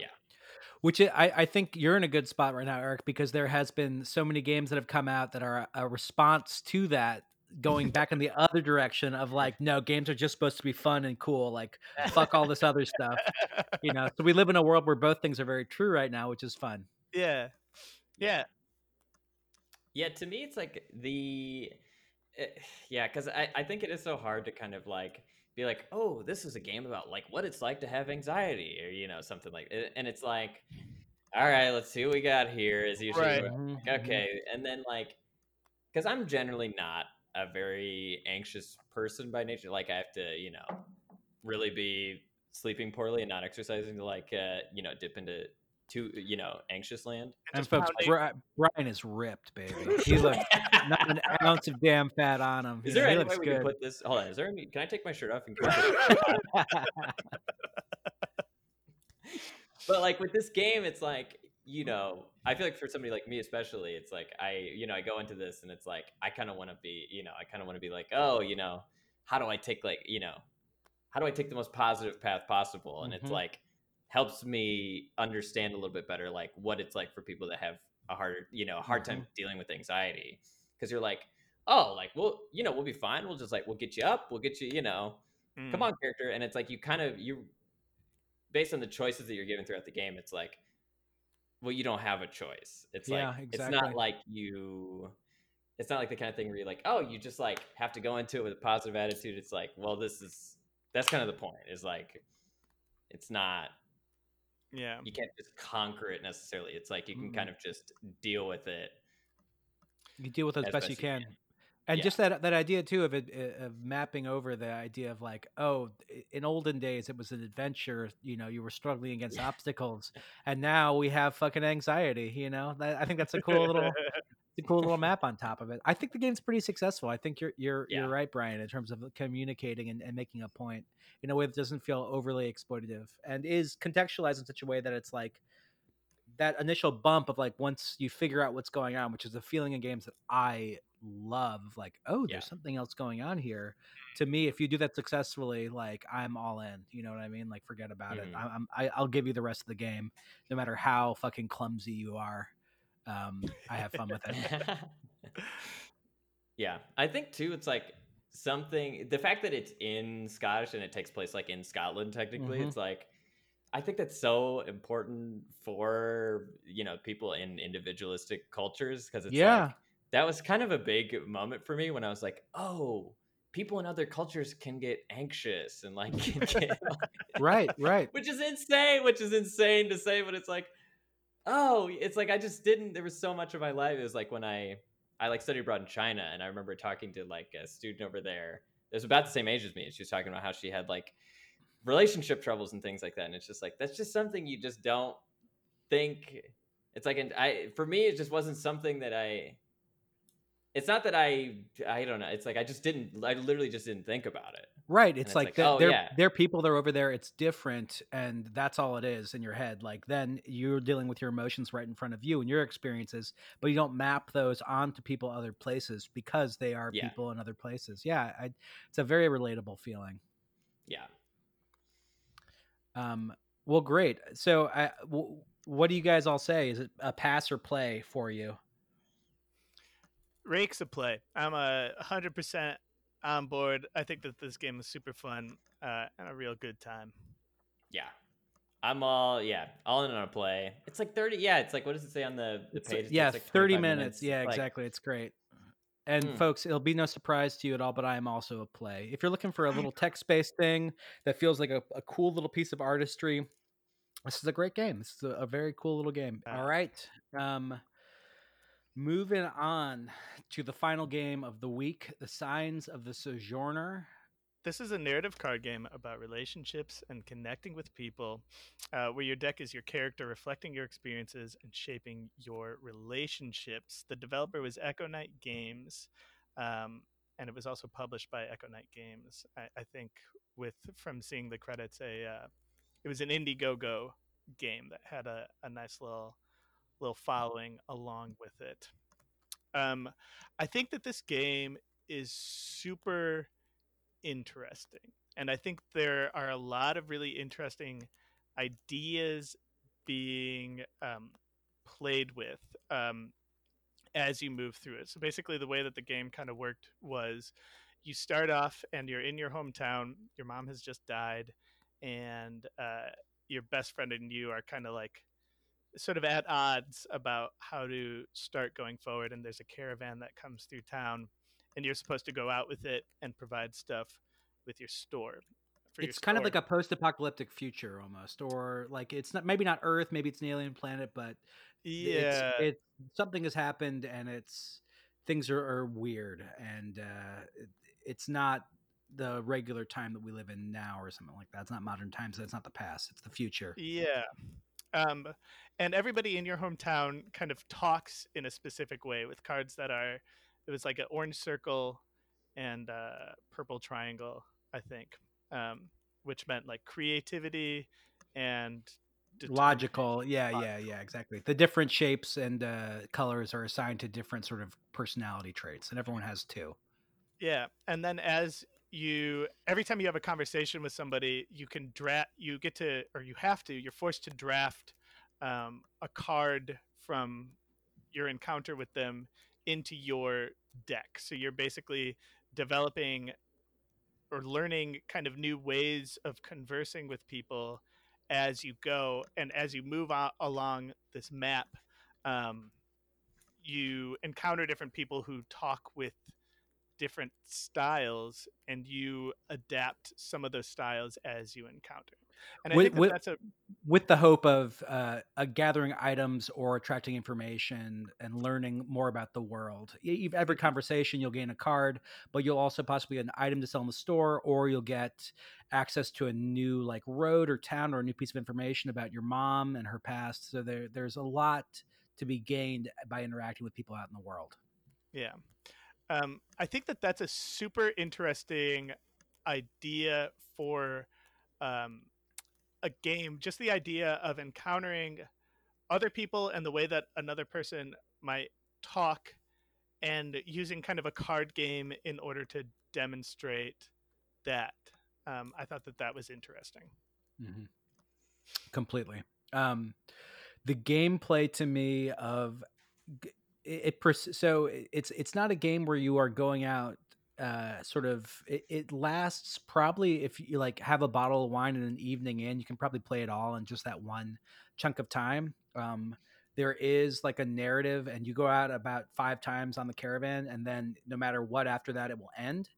Which I think you're in a good spot right now, Eric, because there has been so many games that have come out that are a response to that, going back in the other direction of like, no, games are just supposed to be fun and cool. Like, fuck all this other stuff, you know? So we live in a world where both things are very true right now, which is fun. Yeah. To me, it's like because I think it is so hard to kind of like be like, oh, this is a game about like what it's like to have anxiety, or, you know, something like it. And it's like, all right, let's see what we got here is usually right. Okay. And then like, cause I'm generally not a very anxious person by nature. Like I have to, you know, really be sleeping poorly and not exercising to like, you know, dip into anxious land. And folks, Brian is ripped, baby. He looks not an ounce of damn fat on him. Is there any way we can put this? Hold on. Can I take my shirt off and keep it? But like with this game, it's like, you know, I feel like for somebody like me, especially, it's like I go into this and it's like, I kind of want to be like, oh, you know, how do I take the most positive path possible? And it's like, helps me understand a little bit better, like what it's like for people that have a hard time dealing with anxiety. Cause you're like, oh, like, well, you know, we'll be fine. We'll just like, we'll get you up. We'll get you, you know, come on, character. And it's like, you based on the choices that you're given throughout the game, it's like, well, you don't have a choice. It's like, exactly. It's not like it's not like the kind of thing where you're like, oh, you just like have to go into it with a positive attitude. It's like, well, that's kind of the point, is like, it's not, yeah, you can't just conquer it necessarily. It's like you can kind of just deal with it. You deal with it as best you can. And just that idea too of it, of mapping over the idea of like, oh, in olden days it was an adventure. You know, you were struggling against obstacles, and now we have fucking anxiety. You know, I think that's a cool little, map on top of it. I think the game's pretty successful. I think you're right, Brian, in terms of communicating and making a point in a way that doesn't feel overly exploitative and is contextualized in such a way that it's like that initial bump of like once you figure out what's going on, which is a feeling in games that I love, like, oh, there's something else going on here. To me, if you do that successfully, like, I'm all in, you know what I mean? Like, forget about it. I'll give you the rest of the game, no matter how fucking clumsy you are. I have fun with it. Yeah. I think too, it's like something, the fact that it's in Scottish and it takes place like in Scotland, technically, it's like, I think that's so important for, you know, people in individualistic cultures. Cause it's like, that was kind of a big moment for me when I was like, oh, people in other cultures can get anxious and like, right. Which is insane to say, but it's like, oh, it's like, I just didn't, there was so much of my life. It was like when I like studied abroad in China, and I remember talking to like a student over there that was about the same age as me. And she was talking about how she had like relationship troubles and things like that. And it's just like, that's just something you just don't think. It's like, for me, it just wasn't something that I don't know. It's like, I literally just didn't think about it. Right. It's like they're people that are over there. It's different. And that's all it is in your head. Like then you're dealing with your emotions right in front of you and your experiences, but you don't map those onto people other places because they are people in other places. Yeah. It's a very relatable feeling. Yeah. Well, great. So what do you guys all say? Is it a pass or play for you? Rake's a play. I'm 100% on board. I think that this game is super fun and a real good time. Yeah, I'm all in on a play. It's like 30. Yeah, it's like, what does it say on the page? Yeah, like 30 minutes. Yeah, like, exactly. It's great. And folks, it'll be no surprise to you at all, but I am also a play. If you're looking for a little text-based thing that feels like a cool little piece of artistry, this is a great game. This is a very cool little game. All right. Moving on to the final game of the week, the Signs of the Sojourner. This is a narrative card game about relationships and connecting with people, where your deck is your character, reflecting your experiences and shaping your relationships. The developer was Echo Night Games, and it was also published by Echo Night Games. I think from seeing the credits, it was an Indiegogo game that had a nice little following along with it. I think that this game is super interesting, and I think there are a lot of really interesting ideas being played with as you move through it. So basically the way that the game kind of worked was you start off and you're in your hometown, your mom has just died, and your best friend and you are kind of like sort of at odds about how to start going forward, and there's a caravan that comes through town, and you're supposed to go out with it and provide stuff with your store. It's kind of like a post-apocalyptic future almost, or like it's not, maybe not Earth, maybe it's an alien planet, but yeah, it's something has happened and things are weird, and it's not the regular time that we live in now or something like that. It's not modern times. That's not the past. It's the future. Yeah. And everybody in your hometown kind of talks in a specific way with cards that are, it was like an orange circle and a purple triangle, I think, which meant like creativity and logical. Yeah, exactly. The different shapes and colors are assigned to different sort of personality traits, and everyone has two. Yeah. And then every time you have a conversation with somebody, you can draft, you're forced to draft a card from your encounter with them into your deck. So you're basically developing or learning kind of new ways of conversing with people as you go. And as you move along this map, you encounter different people who talk with different styles, and you adapt some of those styles as you encounter. And I think that's with the hope of gathering items or attracting information and learning more about the world. Every conversation you'll gain a card, but you'll also possibly get an item to sell in the store, or you'll get access to a new like road or town or a new piece of information about your mom and her past. So there's a lot to be gained by interacting with people out in the world. Yeah. I think that that's a super interesting idea for a game. Just the idea of encountering other people and the way that another person might talk, and using kind of a card game in order to demonstrate that. I thought that was interesting. Mm-hmm. Completely. The gameplay to me of... It's not a game where you are going out it lasts probably, if you like have a bottle of wine and an evening in, you can probably play it all in just that one chunk of time. There is like a narrative, and you go out about 5 times on the caravan, and then no matter what after that it will end.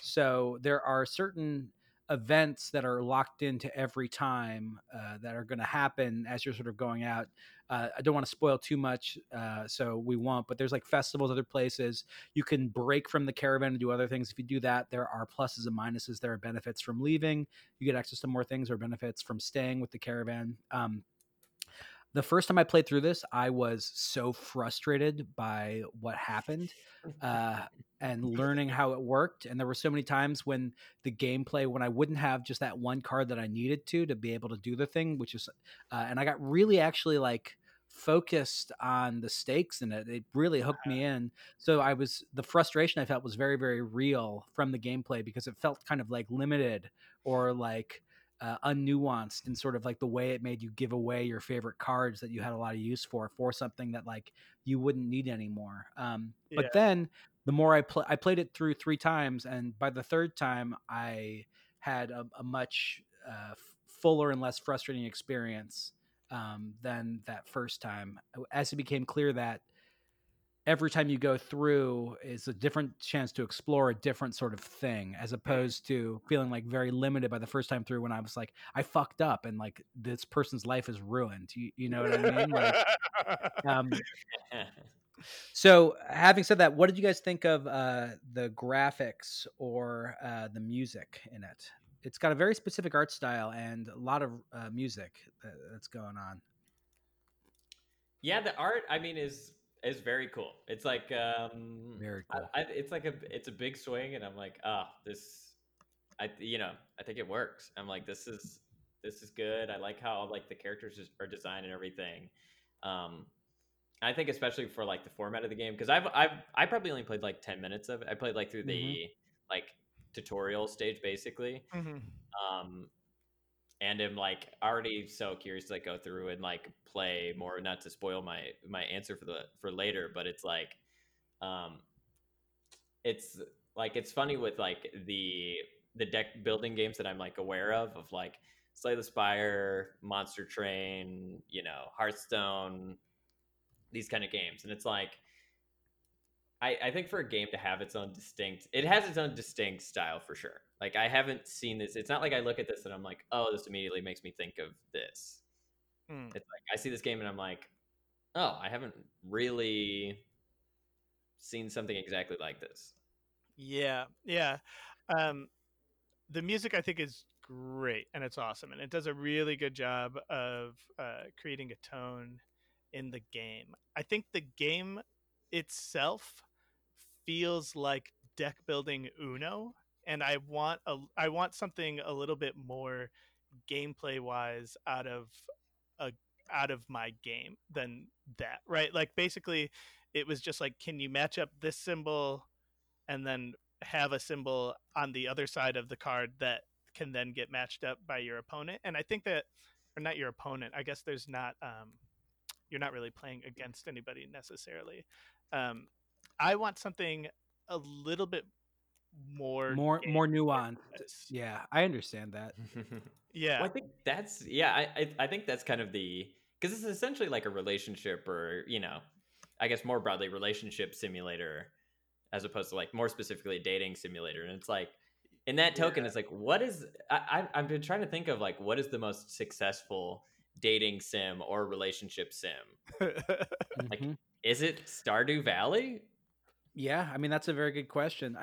So there are certain events that are locked into every time that are going to happen as you're sort of going out. I don't want to spoil too much, so we won't, but there's like festivals, other places. You can break from the caravan and do other things. If you do that, there are pluses and minuses. There are benefits from leaving. You get access to more things or benefits from staying with the caravan. The first time I played through this, I was so frustrated by what happened and learning how it worked. And there were so many times when the gameplay, when I wouldn't have just that one card that I needed to be able to do the thing, which is, and I got really actually like focused on the stakes in it. It really hooked me in. So the frustration I felt was very, very real from the gameplay, because it felt kind of like limited or like, unnuanced, and sort of like the way it made you give away your favorite cards that you had a lot of use for something that like you wouldn't need anymore. Yeah. But then the more I played it through 3 times, and by the 3rd time I had a much fuller and less frustrating experience than that first time, as it became clear that every time you go through is a different chance to explore a different sort of thing, as opposed to feeling like very limited by the first time through, when I was like, I fucked up and like this person's life is ruined. You know what I mean? Like, So having said that, what did you guys think of the graphics or the music in it? It's got a very specific art style and a lot of music that's going on. Yeah, the art, I mean, is very cool. It's like very cool. It's a big swing, and I'm like, I think it works. I'm like, this is good. I like how like the characters are designed and everything. I think especially for like the format of the game, because I probably only played like 10 minutes of it. I played like through the like tutorial stage basically, and I'm like already so curious to like go through and like play more. Not to spoil my answer for later, but it's like, it's like it's funny with like the deck building games that I'm like aware of like Slay the Spire, Monster Train, Hearthstone, these kind of games, and it's like I think for a game to have its own distinct, it has its own distinct style for sure. Like I haven't seen this. It's not like I look at this and I'm like, oh, this immediately makes me think of this. It's like, I see this game and I'm like, oh, I haven't really seen something exactly like this. Yeah. Yeah. The music I think is great and it's awesome. And it does a really good job of creating a tone in the game. I think the game itself feels like deck building Uno, and I want something a little bit more gameplay wise out of my game than that, right? Like basically it was just like, can you match up this symbol and then have a symbol on the other side of the card that can then get matched up by your opponent? And I think that, or not your opponent, I guess there's not you're not really playing against anybody necessarily. I want something a little bit more nuanced. Yeah, I understand that. Yeah, well, I think that's I think that's kind of the, because it's essentially like a relationship, or I guess more broadly relationship simulator as opposed to like more specifically dating simulator. And it's like in that token, it's like what is I've been trying to think of like what is the most successful dating sim or relationship sim. Like is it Stardew Valley? Yeah, I mean that's a very good question.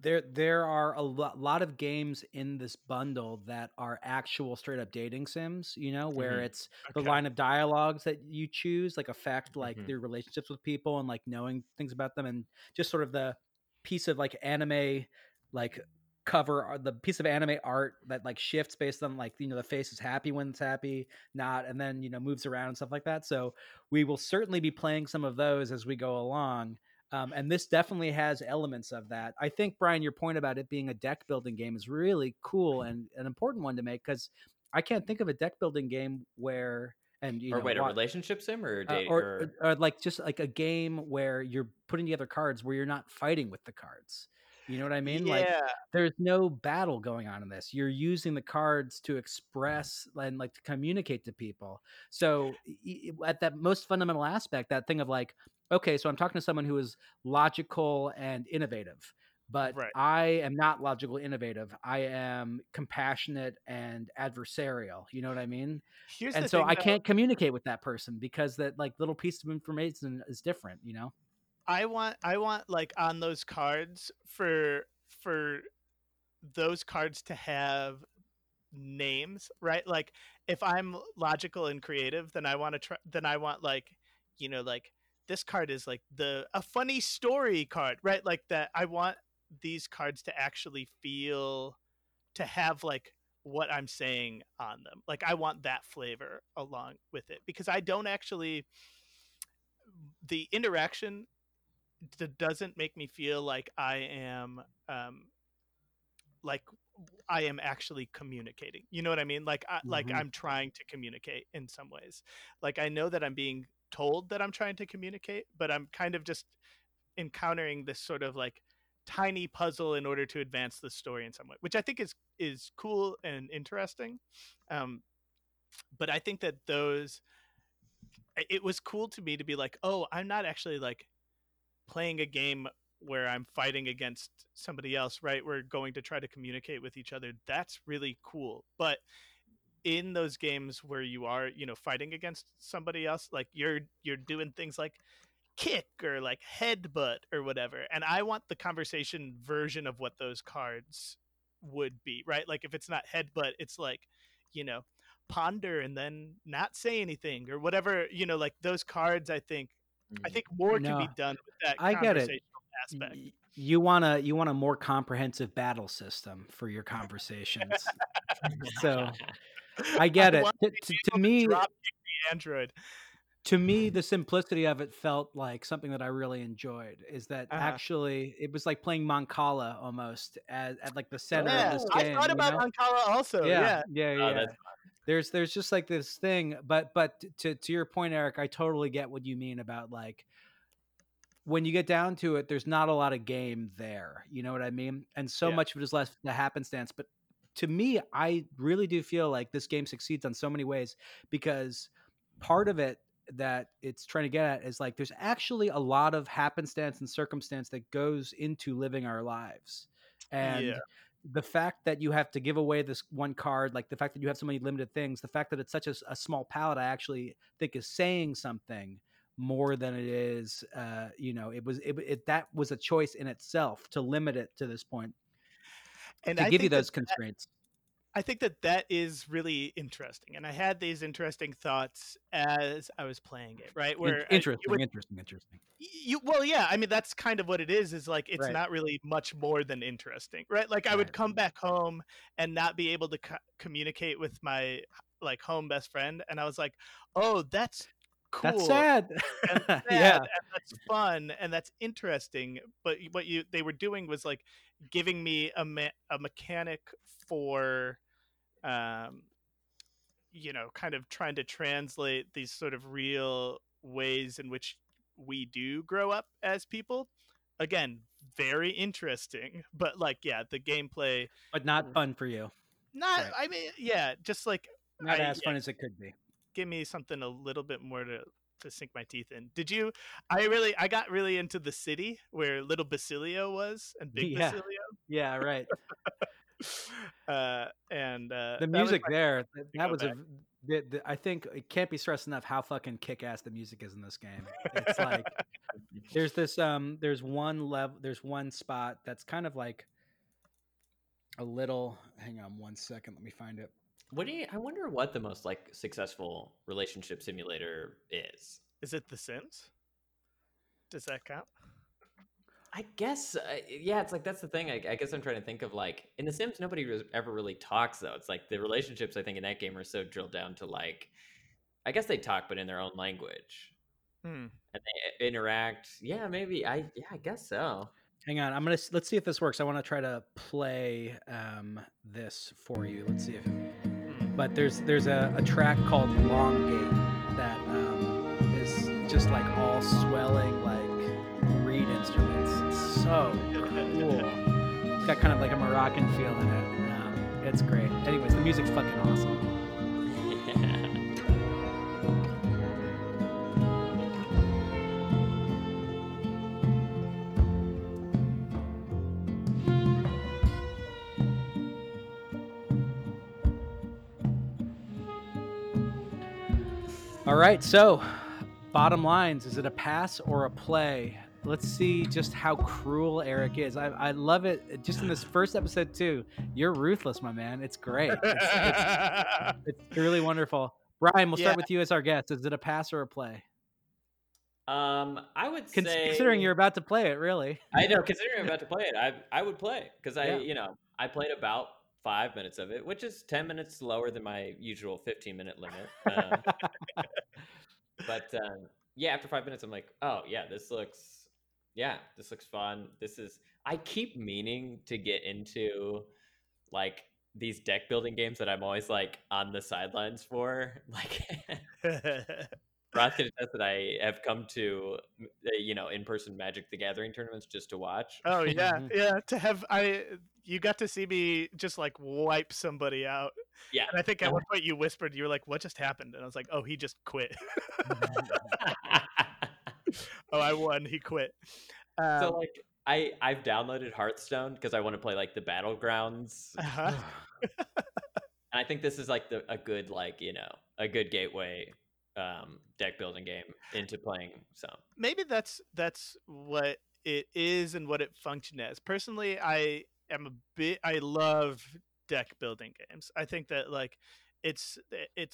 There are a lot of games in this bundle that are actual straight up dating sims, where it's the line of dialogues that you choose like affect like their relationships with people and like knowing things about them, and just sort of the piece of like anime like cover, the piece of anime art that like shifts based on like the face is happy when it's happy, not, and then moves around and stuff like that. So we will certainly be playing some of those as we go along, and this definitely has elements of that. I think, Brian, your point about it being a deck building game is really cool and an important one to make, because I can't think of a deck building game where, and a relationship sim or a date, or like just like a game where you're putting together cards where you're not fighting with the cards. You know what I mean? Yeah. Like there's no battle going on in this. You're using the cards to express and like to communicate to people. So at that most fundamental aspect, that thing of like, okay, so I'm talking to someone who is logical and innovative, but I am not logical, innovative. I am compassionate and adversarial. You know what I mean? And so I can't communicate with that person because that like little piece of information is different, I want like on those cards for those cards to have names, right? Like if I'm logical and creative, then I want like, like this card is like a funny story card, right? Like that. I want these cards to actually have like what I'm saying on them. Like I want that flavor along with it, because I don't actually, the interaction that doesn't make me feel like I am actually communicating. You know what I mean? Like like I'm trying to communicate in some ways. Like I know that I'm being told that I'm trying to communicate, but I'm kind of just encountering this sort of like tiny puzzle in order to advance the story in some way, which I think is cool and interesting. But I think that it was cool to me to be like, oh, I'm not actually like playing a game where I'm fighting against somebody else, right? We're going to try to communicate with each other. That's really cool. But in those games where you are, fighting against somebody else, like you're doing things like kick or like headbutt or whatever. And I want the conversation version of what those cards would be, right? Like if it's not headbutt, it's like, you know, ponder and then not say anything or whatever, you know, like those cards. I think more can be done with that conversational aspect. You want a more comprehensive battle system for your conversations. So I get it. To me, the simplicity of it felt like something that I really enjoyed. Is that actually it was like playing Moncala almost at like the center of this game. I thought about Moncala also. Yeah. There's just like this thing, but to your point, Eric, I totally get what you mean about like when you get down to it, there's not a lot of game there. You know what I mean? And so much of it is left to happenstance. But to me, I really do feel like this game succeeds on so many ways because part of it that it's trying to get at is like there's actually a lot of happenstance and circumstance that goes into living our lives. And the fact that you have to give away this one card, like the fact that you have so many limited things, the fact that it's such a small palette, I actually think is saying something more than it is, that was a choice in itself to limit it to this point and to give you those constraints. I think that is really interesting. And I had these interesting thoughts as I was playing it, right? Where interesting. I mean, that's kind of what it is like, it's not really much more than interesting, right? Like I would come back home and not be able to communicate with my like home best friend. And I was like, oh, that's cool. That's sad. And that's fun. And that's interesting. But what they were doing was like giving me a mechanic for, kind of trying to translate these sort of real ways in which we do grow up as people. Again, very interesting, but like, the gameplay, but not fun for you. I mean, just like not as fun as it could be. Give me something a little bit more to sink my teeth in. I got really into the city where Little Basilio was and Big Basilio. Yeah, right. The music there, I think it can't be stressed enough how fucking kick-ass the music is in this game. It's like there's this one spot that's kind of like a little, hang on one second, let me find it. I wonder what the most like successful relationship simulator is. Is it The Sims? Does that count? I guess, it's like that's the thing. I guess I'm trying to think of like in The Sims, nobody ever really talks though. It's like the relationships I think in that game are so drilled down to like, I guess they talk but in their own language, and they interact. Yeah, maybe I guess so. Hang on, let's see if this works. I want to try to play this for you. Let's see if. But there's a track called Long Gate that is just like all swelling like reed instruments. It's so cool. It's got kind of like a Moroccan feel in it. It's great. Anyways, the music's fucking awesome. All right, so bottom lines, is it a pass or a play? Let's see just how cruel Eric is. I love it. Just in this first episode, too, you're ruthless, my man. It's great. It's really wonderful. Brian, we'll start with you as our guest. Is it a pass or a play? I would say... Considering you're about to play it, really. I know, considering I'm about to play it, I would play because I played about 5 minutes of it, which is 10 minutes lower than my usual 15-minute limit. After 5 minutes, I'm like, this looks fun. I keep meaning to get into like these deck building games that I'm always like on the sidelines for. Like, Roth can attest that I have come to, in-person Magic the Gathering tournaments just to watch. Oh, yeah. Yeah. You got to see me just like wipe somebody out. Yeah. And I think at one point you whispered, you were like, what just happened? And I was like, oh, he just quit. Oh, I won. He quit. So like I've downloaded Hearthstone because I want to play like the Battlegrounds. Uh-huh. And I think this is like a good gateway deck building game into playing some. Maybe that's what it is and what it functions as. Personally, I love deck building games. I think that like it's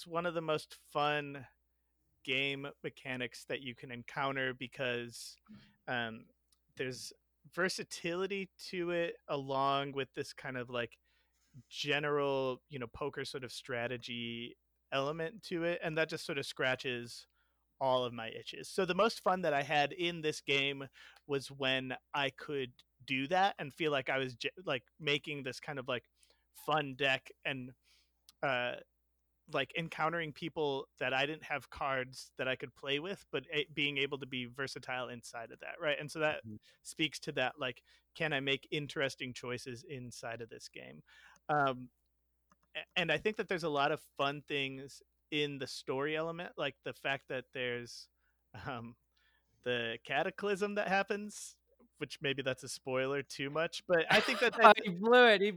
one of the most fun game mechanics that you can encounter because there's versatility to it, along with this kind of like general, you know, poker sort of strategy element to it, and that just sort of scratches all of my itches. So the most fun that I had in this game was when I could do that and feel like I was like making this kind of like fun deck and like encountering people that I didn't have cards that I could play with, but being able to be versatile inside of that, right? And so that speaks to that, like, can I make interesting choices inside of this game? And I think that there's a lot of fun things in the story element, like the fact that there's the cataclysm that happens, which maybe that's a spoiler too much, but I think that... He blew it!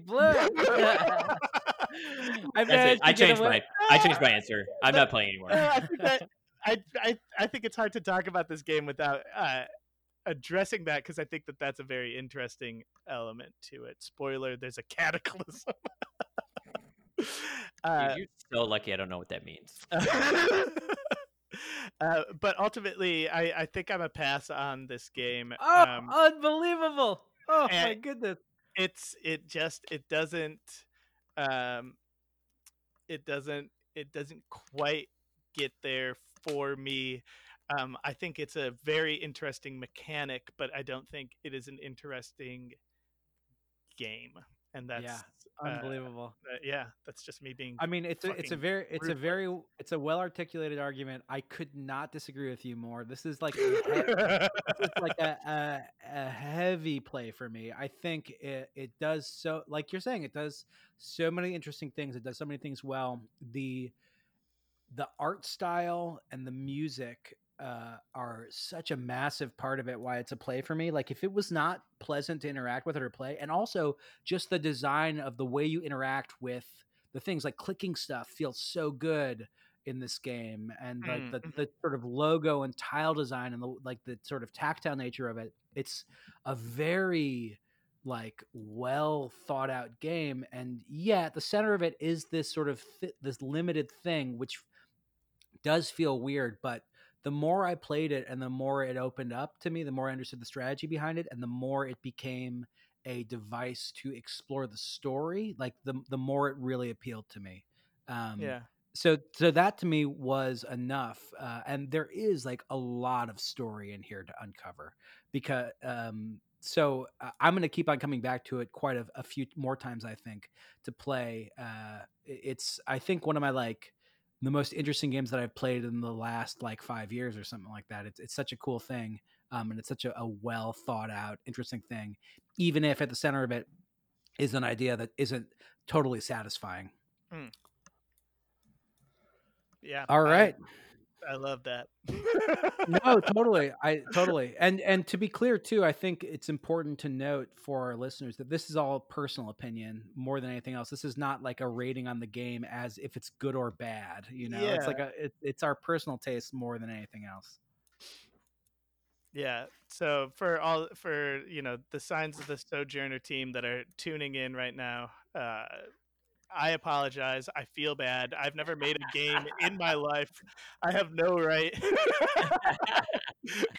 I changed my answer. I'm not playing anymore. I think it's hard to talk about this game without addressing that, because I think that that's a very interesting element to it. Spoiler: there's a cataclysm. You're so lucky. I don't know what that means. But ultimately, I think I'm a pass on this game. Oh, unbelievable! Oh my goodness! It doesn't. It doesn't quite get there for me. I think it's a very interesting mechanic, but I don't think it is an interesting game. And that's unbelievable. That's just me being. I mean, it's a well articulated argument. I could not disagree with you more. This is like a heavy play for me. I think it does, so like you're saying, it does so many interesting things. It does so many things well. The art style and the music are such a massive part of it, why it's a play for me. Like, if it was not pleasant to interact with or play, and also just the design of the way you interact with the things, like clicking stuff feels so good in this game, and like the sort of logo and tile design and the, like the sort of tactile nature of it. It's a very like well thought out game, and at the center of it is this sort of this limited thing, which does feel weird, but the more I played it and the more it opened up to me, the more I understood the strategy behind it, and the more it became a device to explore the story, like the more it really appealed to me. So that to me was enough. And there is like a lot of story in here to uncover, because so I'm going to keep on coming back to it quite a few more times, I think, to play. It's, I think, one of my like, the most interesting games that I've played in the last like 5 years or something like that. It's such a cool thing. And it's such a well thought out, interesting thing, even if at the center of it is an idea that isn't totally satisfying. Mm. Yeah. All right. I love that. No, totally. And to be clear too, I think it's important to note for our listeners that this is all personal opinion more than anything else. This is not like a rating on the game as if it's good or bad, you know. Yeah. It's like it's our personal taste more than anything else. Yeah. So for you know, the Signs of the Sojourner team that are tuning in right now, I apologize. I feel bad. I've never made a game in my life. I have no right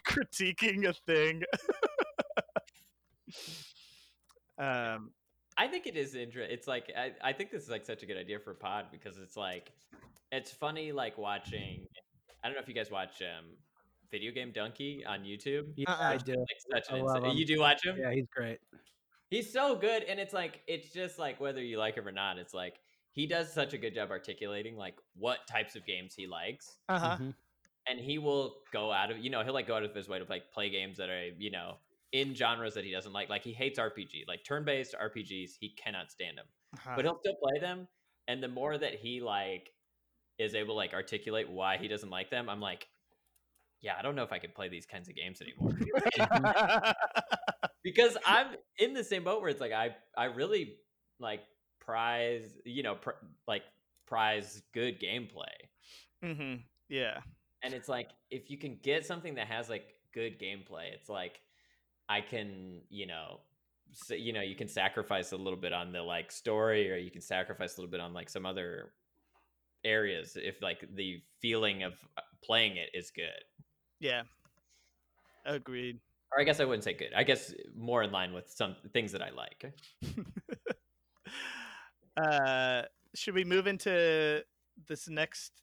critiquing a thing. I think it is interesting. It's like, I think this is like such a good idea for a pod, because it's like, it's funny, like watching, I don't know if you guys watch Video Game Donkey on YouTube. Yeah, I do. Like you do watch him? Yeah, he's great. He's so good, and it's like, it's just like, whether you like him or not, it's like he does such a good job articulating like what types of games he likes. Uh-huh. Mm-hmm. And he will go out of, you know, he'll like go out of his way to like play games that are, you know, in genres that he doesn't like. Like, he hates RPG, like turn-based RPGs, he cannot stand them. Uh-huh. But he'll still play them, and the more that he like is able to like articulate why he doesn't like them, I'm like, yeah, I don't know if I could play these kinds of games anymore. Because I'm in the same boat where it's like, I really like prize, you know, prize good gameplay. Mm-hmm. Yeah. And it's like, if you can get something that has like good gameplay, it's like, I can, you can sacrifice a little bit on the like story, or you can sacrifice a little bit on like some other areas if like the feeling of playing it is good. Yeah. Agreed. Or I guess I wouldn't say good. I guess more in line with some things that I like. Should we move into this next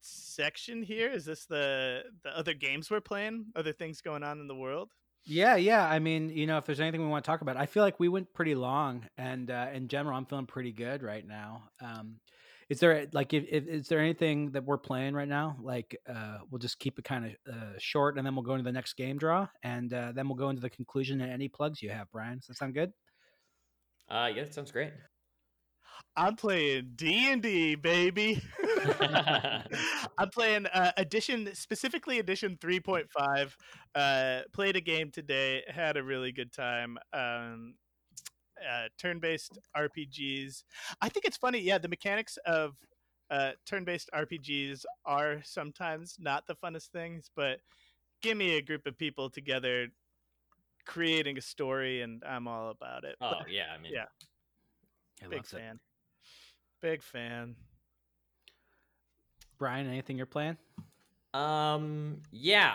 section here? Is this the other games we're playing? Other things going on in the world? Yeah. I mean, if there's anything we want to talk about, I feel like we went pretty long, and in general, I'm feeling pretty good right now. Is there is there anything that we're playing right now? Like, we'll just keep it kind of short, and then we'll go into the next game draw, and then we'll go into the conclusion and any plugs you have, Brian. Does that sound good? Yeah, it sounds great. I'm playing D&D, baby. I'm playing edition 3.5. Played a game today, had a really good time. Turn-based RPGs. I think it's funny. Yeah, the mechanics of turn-based RPGs are sometimes not the funnest things, but give me a group of people together creating a story, and I'm all about it. Oh, but, yeah. I mean, yeah. Big fan. Brian, anything you're playing? Yeah,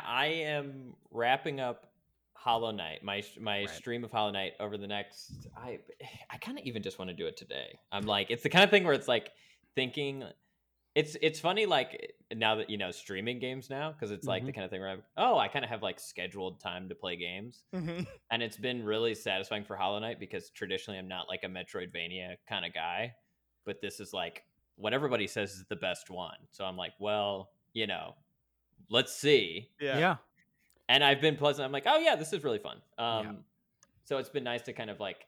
I am wrapping up Hollow Knight, my stream of Hollow Knight over the next. I kind of even just want to do it today. I'm like, it's the kind of thing where it's like thinking. It's funny, like now that streaming games now, because it's like the kind of thing where I kind of have like scheduled time to play games, and it's been really satisfying for Hollow Knight because traditionally I'm not like a Metroidvania kind of guy, but this is like what everybody says is the best one. So I'm like, well, let's see. Yeah. And I've been pleasant. I'm like, oh yeah, this is really fun. So it's been nice to kind of like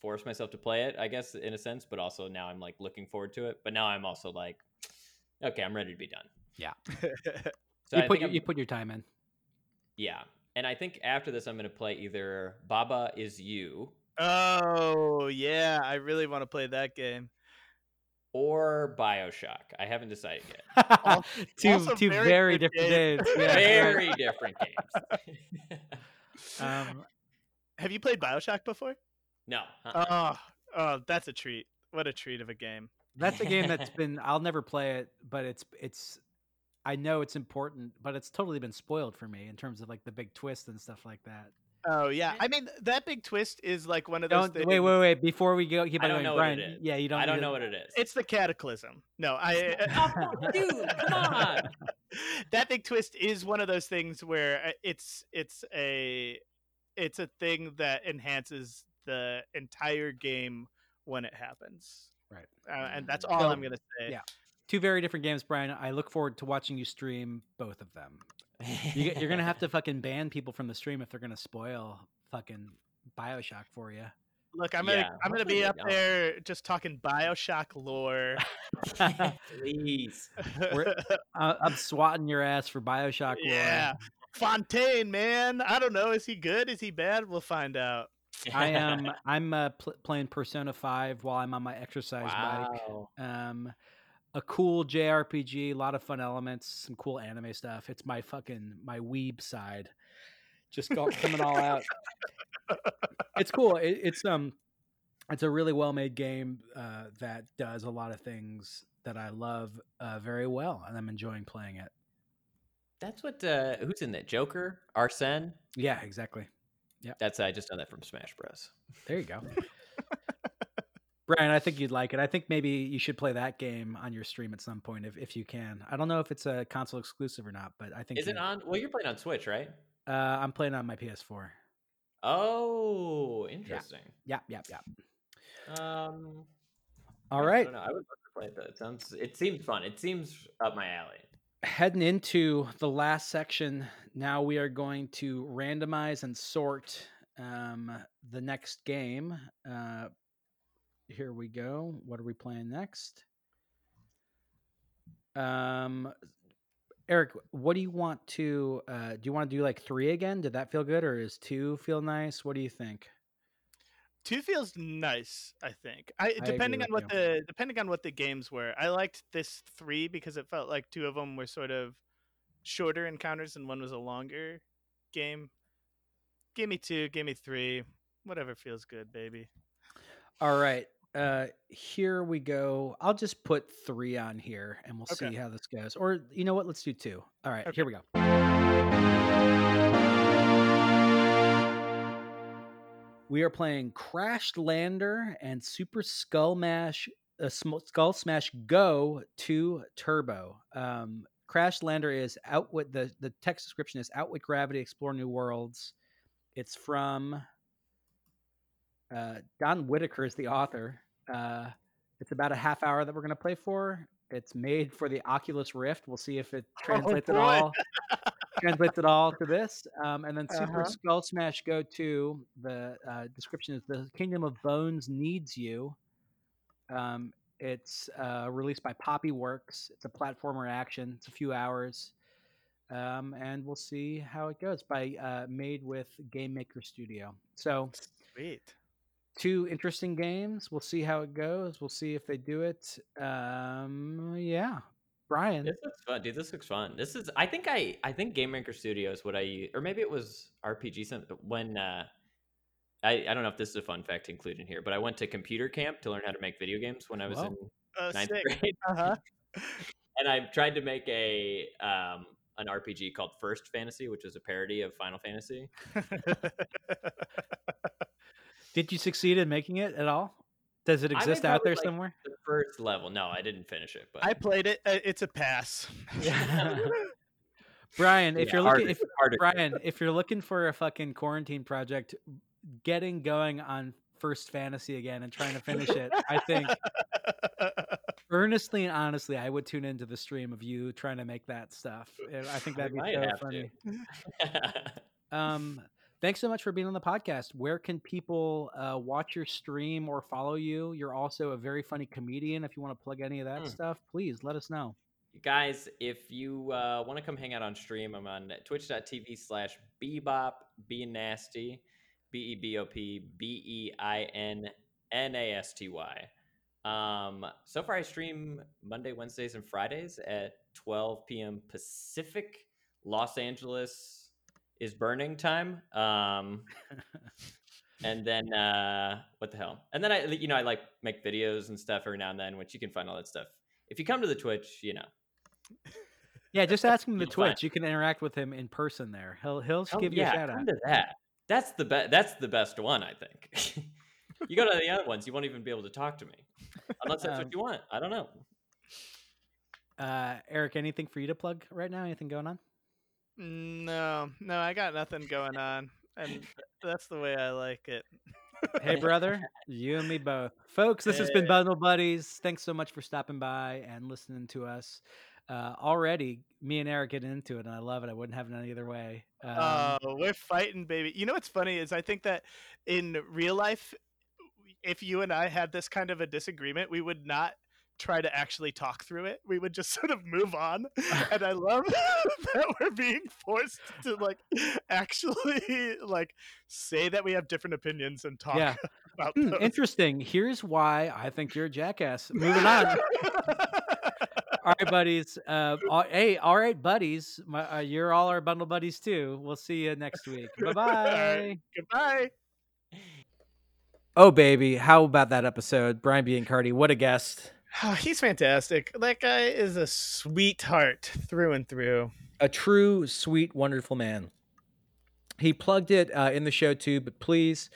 force myself to play it, I guess, in a sense, but also now I'm like looking forward to it. But now I'm also like, okay, I'm ready to be done. Yeah. So you put your time in. Yeah. And I think after this, I'm going to play either Baba Is You. Oh, yeah. I really want to play that game. Or BioShock. I haven't decided yet. Two very different games. Yeah. Very different games. Have you played BioShock before? No. Uh-uh. Oh, that's a treat. What a treat of a game. That's a game that's been, I'll never play it, but it's I know it's important, but it's totally been spoiled for me in terms of like the big twist and stuff like that. Oh yeah. I mean, that big twist is like one of those things. Wait. Before we go, keep on going, Brian. Yeah, you don't. I don't know what it is. It's the cataclysm. No, oh, dude, come on. That big twist is one of those things where it's a thing that enhances the entire game when it happens. Right. And that's all I'm going to say. Yeah. Two very different games, Brian. I look forward to watching you stream both of them. You're going to have to fucking ban people from the stream if they're going to spoil fucking BioShock for you. Look, I'm gonna be up there just talking BioShock lore. Please. I'm swatting your ass for BioShock lore. Yeah. Fontaine, man. I don't know. Is he good? Is he bad? We'll find out. I'm playing Persona 5 while I'm on my exercise bike. A cool JRPG, a lot of fun elements, some cool anime stuff. It's my fucking weeb side, just coming all out. It's cool. It's a really well made game that does a lot of things that I love very well, and I'm enjoying playing it. That's what. Who's in that? Joker, Arsene. Yeah, exactly. Yeah, I just know that from Smash Bros. There you go. Brian, I think you'd like it. I think maybe you should play that game on your stream at some point if you can. I don't know if it's a console exclusive or not, but I think you're playing on Switch, right? I'm playing on my PS4. Oh, interesting. Yeah. All right. I would love to play that. It seems fun. It seems up my alley. Heading into the last section, now we are going to randomize and sort the next game. Here we go. What are we playing next? Eric, what do you want to do? You want to do like 3 again? Did that feel good, or is 2 feel nice? What do you think? Two feels nice, I think. Depending on what the games were, I liked this 3 because it felt like two of them were sort of shorter encounters and one was a longer game. Give me 2, give me 3, whatever feels good, baby. All right, here we go. I'll just put 3 on here, and we'll see how this goes. Or you know what? Let's do 2. All right, here we go. We are playing Crash Lander and Super Skull Smash Go 2 Turbo. Crash Lander is out with the text description is out with gravity, explore new worlds. It's from Don Whitaker is the author. It's about a half hour that we're going to play for. It's made for the Oculus Rift. We'll see if it translates at all. Translates it all to this. And then Super Skull Smash Go 2. The description is The Kingdom of Bones Needs You. It's released by Poppy Works. It's a platformer action. It's a few hours. And we'll see how it goes. By made with Game Maker Studio. So sweet. 2 interesting games. We'll see how it goes. We'll see if they do it. Yeah. Brian. This looks fun, dude. This looks fun. This is I think Game Maker Studio is what I use, or maybe it was RPG when I don't know if this is a fun fact included here, but I went to computer camp to learn how to make video games when I was in ninth grade. And I tried to make a an RPG called First Fantasy, which is a parody of Final Fantasy. Did you succeed in making it at all? Does it exist out there somewhere? The first level. No, I didn't finish it. But I played it. It's a pass. Brian, if you're looking for a fucking quarantine project, getting going on First Fantasy again and trying to finish it, I think earnestly and honestly, I would tune into the stream of you trying to make that stuff. I think that'd be so funny. Thanks so much for being on the podcast. Where can people watch your stream or follow you? You're also a very funny comedian. If you want to plug any of that stuff, please let us know. You guys, if you want to come hang out on stream, I'm on twitch.tv/Bebop Being Nasty, BEBOP BEINNASTY. So far, I stream Monday, Wednesdays, and Fridays at 12 p.m. Pacific, Los Angeles is burning time. And then what the hell? And then I like make videos and stuff every now and then, which you can find all that stuff. If you come to the Twitch, you know. Yeah, just ask him the Twitch. You can interact with him in person there. He'll give you a shout out. That's the best. That's the best one, I think. You go to the other ones, you won't even be able to talk to me. Unless that's what you want. I don't know. Eric, anything for you to plug right now? Anything going on? No, I got nothing going on, and that's the way I like it. Hey, brother, you and me both. Folks, this has been Bundle Buddies. Thanks so much for stopping by and listening to us. Already, me and Eric getting into it, and I love it. I wouldn't have it any other way. We're fighting, baby. You know what's funny is I think that in real life, if you and I had this kind of a disagreement, we would not try to actually talk through it. We would just sort of move on, and I love that we're being forced to actually say that we have different opinions and talk about those. Interesting. Here's why I think you're a jackass. Moving on. All right, buddies. All right, buddies. You're all our bundle buddies too. We'll see you next week. Bye bye. Right. Goodbye. Oh baby, how about that episode? Brian Biancardi, what a guest. Oh, he's fantastic. That guy is a sweetheart through and through. A true, sweet, wonderful man. He plugged it in the show too, but please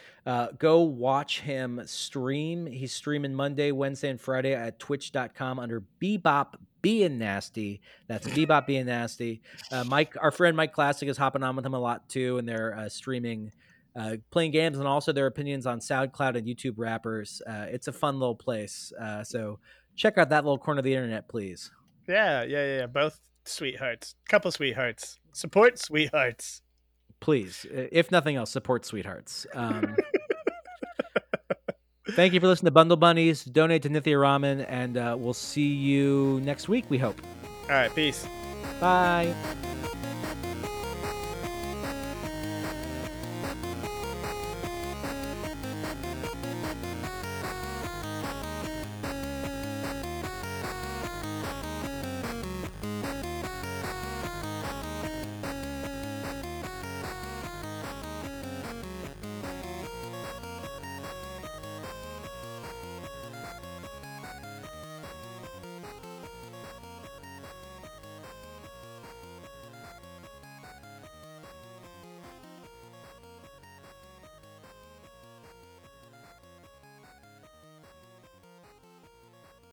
go watch him stream. He's streaming Monday, Wednesday, and Friday at twitch.com under Bebop Being Nasty. That's Bebop Being Nasty. Mike, our friend Mike Classic is hopping on with him a lot too, and they're streaming playing games and also their opinions on SoundCloud and YouTube rappers. It's a fun little place. So check out that little corner of the internet, please. Yeah. Both sweethearts. Couple sweethearts. Support sweethearts. Please, if nothing else, support sweethearts. Thank you for listening to Bundle Bunnies. Donate to Nithya Raman, and we'll see you next week, we hope. All right, peace. Bye.